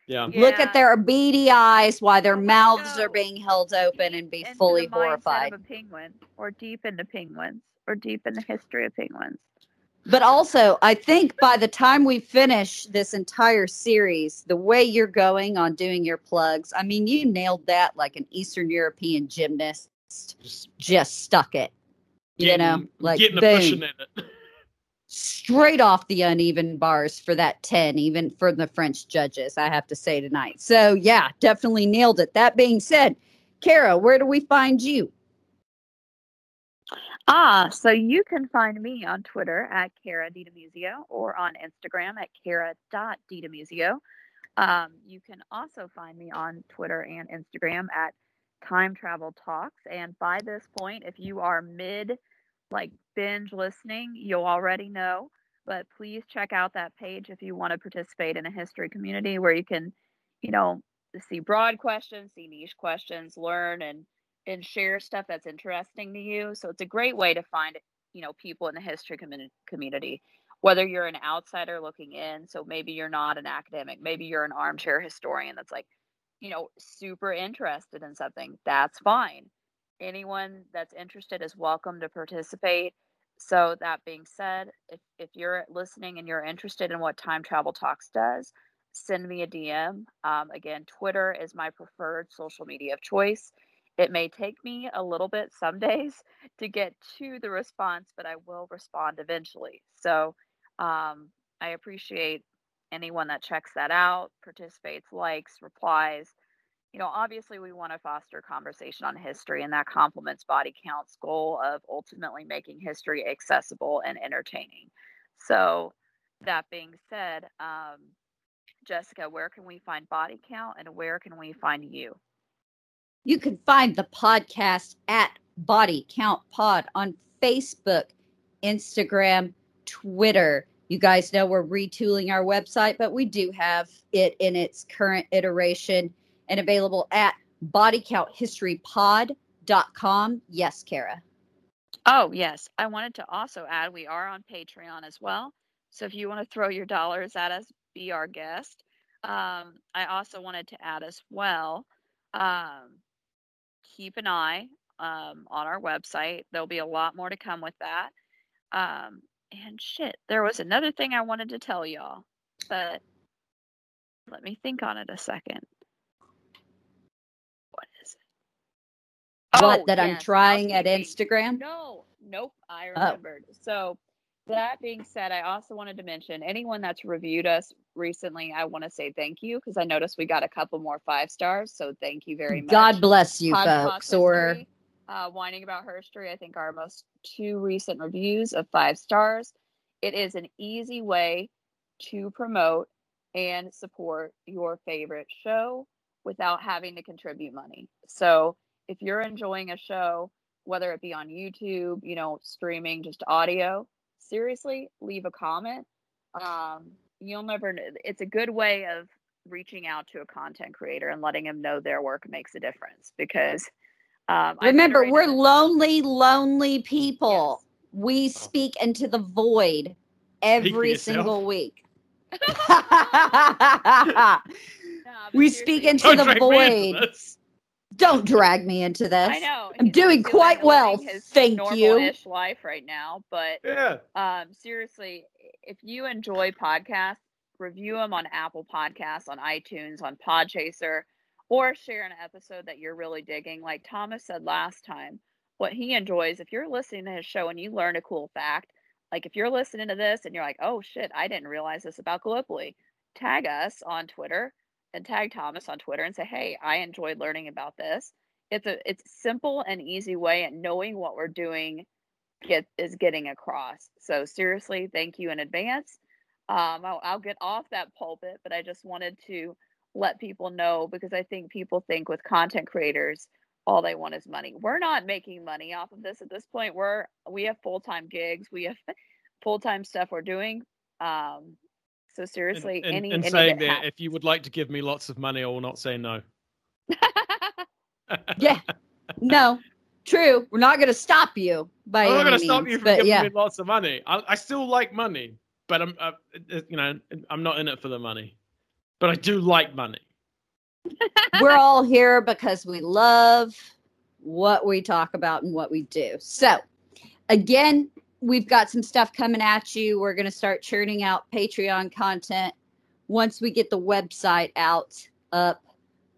Yeah. Yeah. Look at their beady eyes while their mouths are being held open and be into fully the mindset horrified. Of a penguin, or deep into penguins, or deep in the history of penguins. But also, I think by the time we finish this entire series, the way you're going on doing your plugs, I mean, you nailed that like an Eastern European gymnast. Just, just stuck it. You getting, know, like getting a pushing in it. Straight off the uneven bars for that ten, even for the French judges, I have to say tonight. So, yeah, definitely nailed it. That being said, Cara, where do we find you? Ah, so you can find me on Twitter at Caradita Musio or on Instagram at Caradita Musio. Um, you can also find me on Twitter and Instagram at Time Travel Talks. And by this point, if you are mid like binge listening, you'll already know, but please check out that page if you want to participate in a history community where you can, you know, see broad questions, see niche questions, learn and and share stuff that's interesting to you. So it's a great way to find, you know, people in the history community, whether you're an outsider looking in. So maybe you're not an academic, maybe you're an armchair historian that's like, you know, super interested in something. That's fine. Anyone that's interested is welcome to participate. So that being said, if, if you're listening and you're interested in what Time Travel Talks does, send me a D M. Um, again, Twitter is my preferred social media of choice. It may take me a little bit some days to get to the response, but I will respond eventually. So um, I appreciate anyone that checks that out, participates, likes, replies. You know, obviously we want to foster conversation on history, and that complements Body Count's goal of ultimately making history accessible and entertaining. So that being said, um, Jessica, where can we find Body Count and where can we find you? You can find the podcast at Body Count Pod on Facebook, Instagram, Twitter. You guys know we're retooling our website, but we do have it in its current iteration and available at body count history pod dot com. Yes, Cara. Oh, yes. I wanted to also add we are on Patreon as well. So if you want to throw your dollars at us, be our guest. Um, I also wanted to add as well, um, keep an eye um, on our website. There'll be a lot more to come with that. Um, and shit, there was another thing I wanted to tell y'all, but let me think on it a second. What, oh, that yes. I'm trying at Instagram? No, nope, I remembered. Oh. So that being said, I also wanted to mention anyone that's reviewed us recently, I want to say thank you because I noticed we got a couple more five stars. So thank you very much. God bless you, Podcast folks. Or uh, Whining About Herstory, I think our most two recent reviews of five stars. It is an easy way to promote and support your favorite show without having to contribute money. So if you're enjoying a show, whether it be on YouTube, you know, streaming, just audio, seriously, leave a comment. Um, you'll never know. It's a good way of reaching out to a content creator and letting them know their work makes a difference because um, remember, we're lonely, lonely people. Yes. We speak into the void every single week. nah, we speak into Don't the void. Don't drag me into this. I know. I'm doing quite well. Thank you. Normal-ish life right now, but yeah. um, seriously, if you enjoy podcasts, review them on Apple Podcasts, on iTunes, on Podchaser, or share an episode that you're really digging. Like Thomas said last time, what he enjoys, if you're listening to his show and you learn a cool fact, like if you're listening to this and you're like, oh shit, I didn't realize this about Gallipoli, tag us on Twitter and tag Thomas on Twitter and say, hey, I enjoyed learning about this. It's a it's simple and easy way, and knowing what we're doing get, is getting across. So seriously, thank you in advance. Um, I'll, I'll get off that pulpit, but I just wanted to let people know, because I think people think with content creators, all they want is money. We're not making money off of this at this point. We're we have full-time gigs, we have full-time stuff we're doing. Um, so seriously, and, and, any and any saying that happens, if you would like to give me lots of money, I will not say no. Yeah, no, true. We're not going to stop you by I'm not going to stop you from giving yeah. me lots of money. I, I still like money, but I'm, I, you know, I'm not in it for the money. But I do like money. We're all here because we love what we talk about and what we do. So, again, we've got some stuff coming at you. We're going to start churning out Patreon content. Once we get the website out up,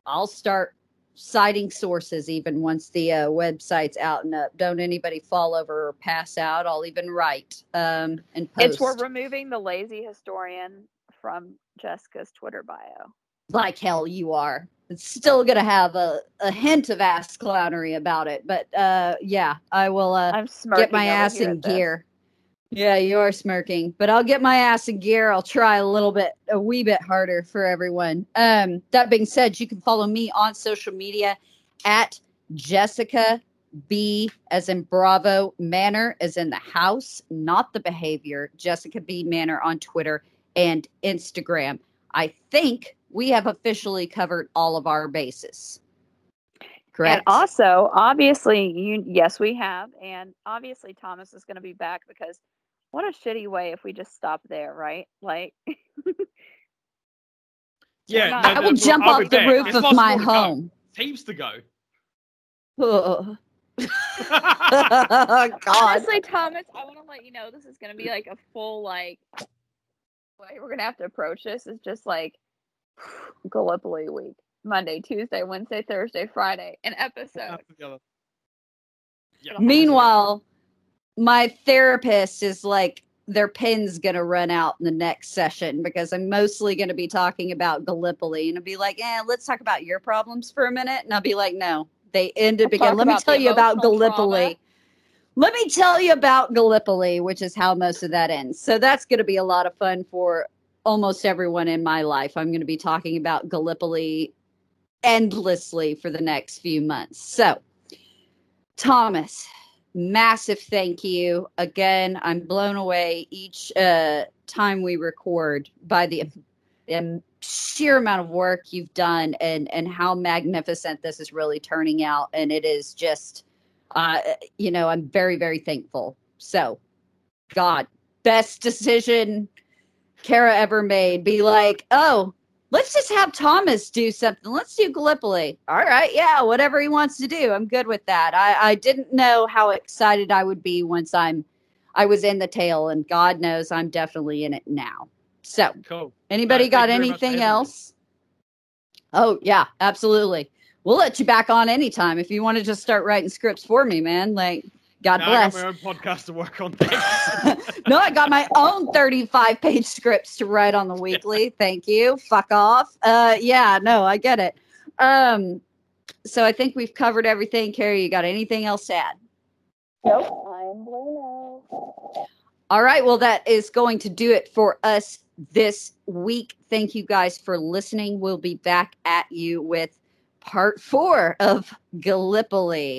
I'll start citing sources even once the uh, website's out and up. Don't anybody fall over or pass out. I'll even write um, and post. It's we're removing the lazy historian from Jessica's Twitter bio. Like hell you are. It's still gonna have a, a hint of ass clownery about it, but uh yeah, I will uh I'm get my ass in gear. This. Yeah, you are smirking, but I'll get my ass in gear. I'll try a little bit, a wee bit harder for everyone. Um, that being said, you can follow me on social media at Jessica B as in Bravo, Manor as in the house, not the behavior. Jessica B Manor on Twitter and Instagram. I think we have officially covered all of our bases. Correct. And also, obviously, you yes, we have. And obviously, Thomas is going to be back, because what a shitty way if we just stop there, right? Like, yeah, not, no, I will jump off the roof There's of my home. Heaps to go. Oh. God. Honestly, Thomas, I want to let you know this is going to be like a full, like, way we're gonna have to approach this is just like Gallipoli week, Monday, Tuesday, Wednesday, Thursday, Friday, an episode. Yeah. Meanwhile, my therapist is like, their pen's gonna run out in the next session, because I'm mostly gonna be talking about Gallipoli, and I'll be like, eh, let's talk about your problems for a minute, and I'll be like, no, they ended again. Let me tell you about Gallipoli. Trauma. Let me tell you about Gallipoli, which is how most of that ends. So that's going to be a lot of fun for almost everyone in my life. I'm going to be talking about Gallipoli endlessly for the next few months. So, Thomas, massive thank you. Again, I'm blown away each uh, time we record by the um, sheer amount of work you've done and, and how magnificent this is really turning out. And it is just... Uh, you know, I'm very, very thankful. So, God, best decision Cara ever made. Be like, oh, let's just have Thomas do something. Let's do Gallipoli. All right, yeah, whatever he wants to do. I'm good with that. I, I didn't know how excited I would be once I'm, I was in the tail, and God knows I'm definitely in it now. So, cool. Anybody uh, got anything else? Oh, yeah, absolutely. We'll let you back on anytime if you want to just start writing scripts for me, man. Like, God no, bless. I got my own podcast to work on. No, I got my own thirty-five page scripts to write on the weekly. Yeah. Thank you. Fuck off. Uh, yeah, no, I get it. Um, so I think we've covered everything. Carrie, you got anything else to add? Nope. I'm Bruno. All right. Well, that is going to do it for us this week. Thank you guys for listening. We'll be back at you with Part four of Gallipoli.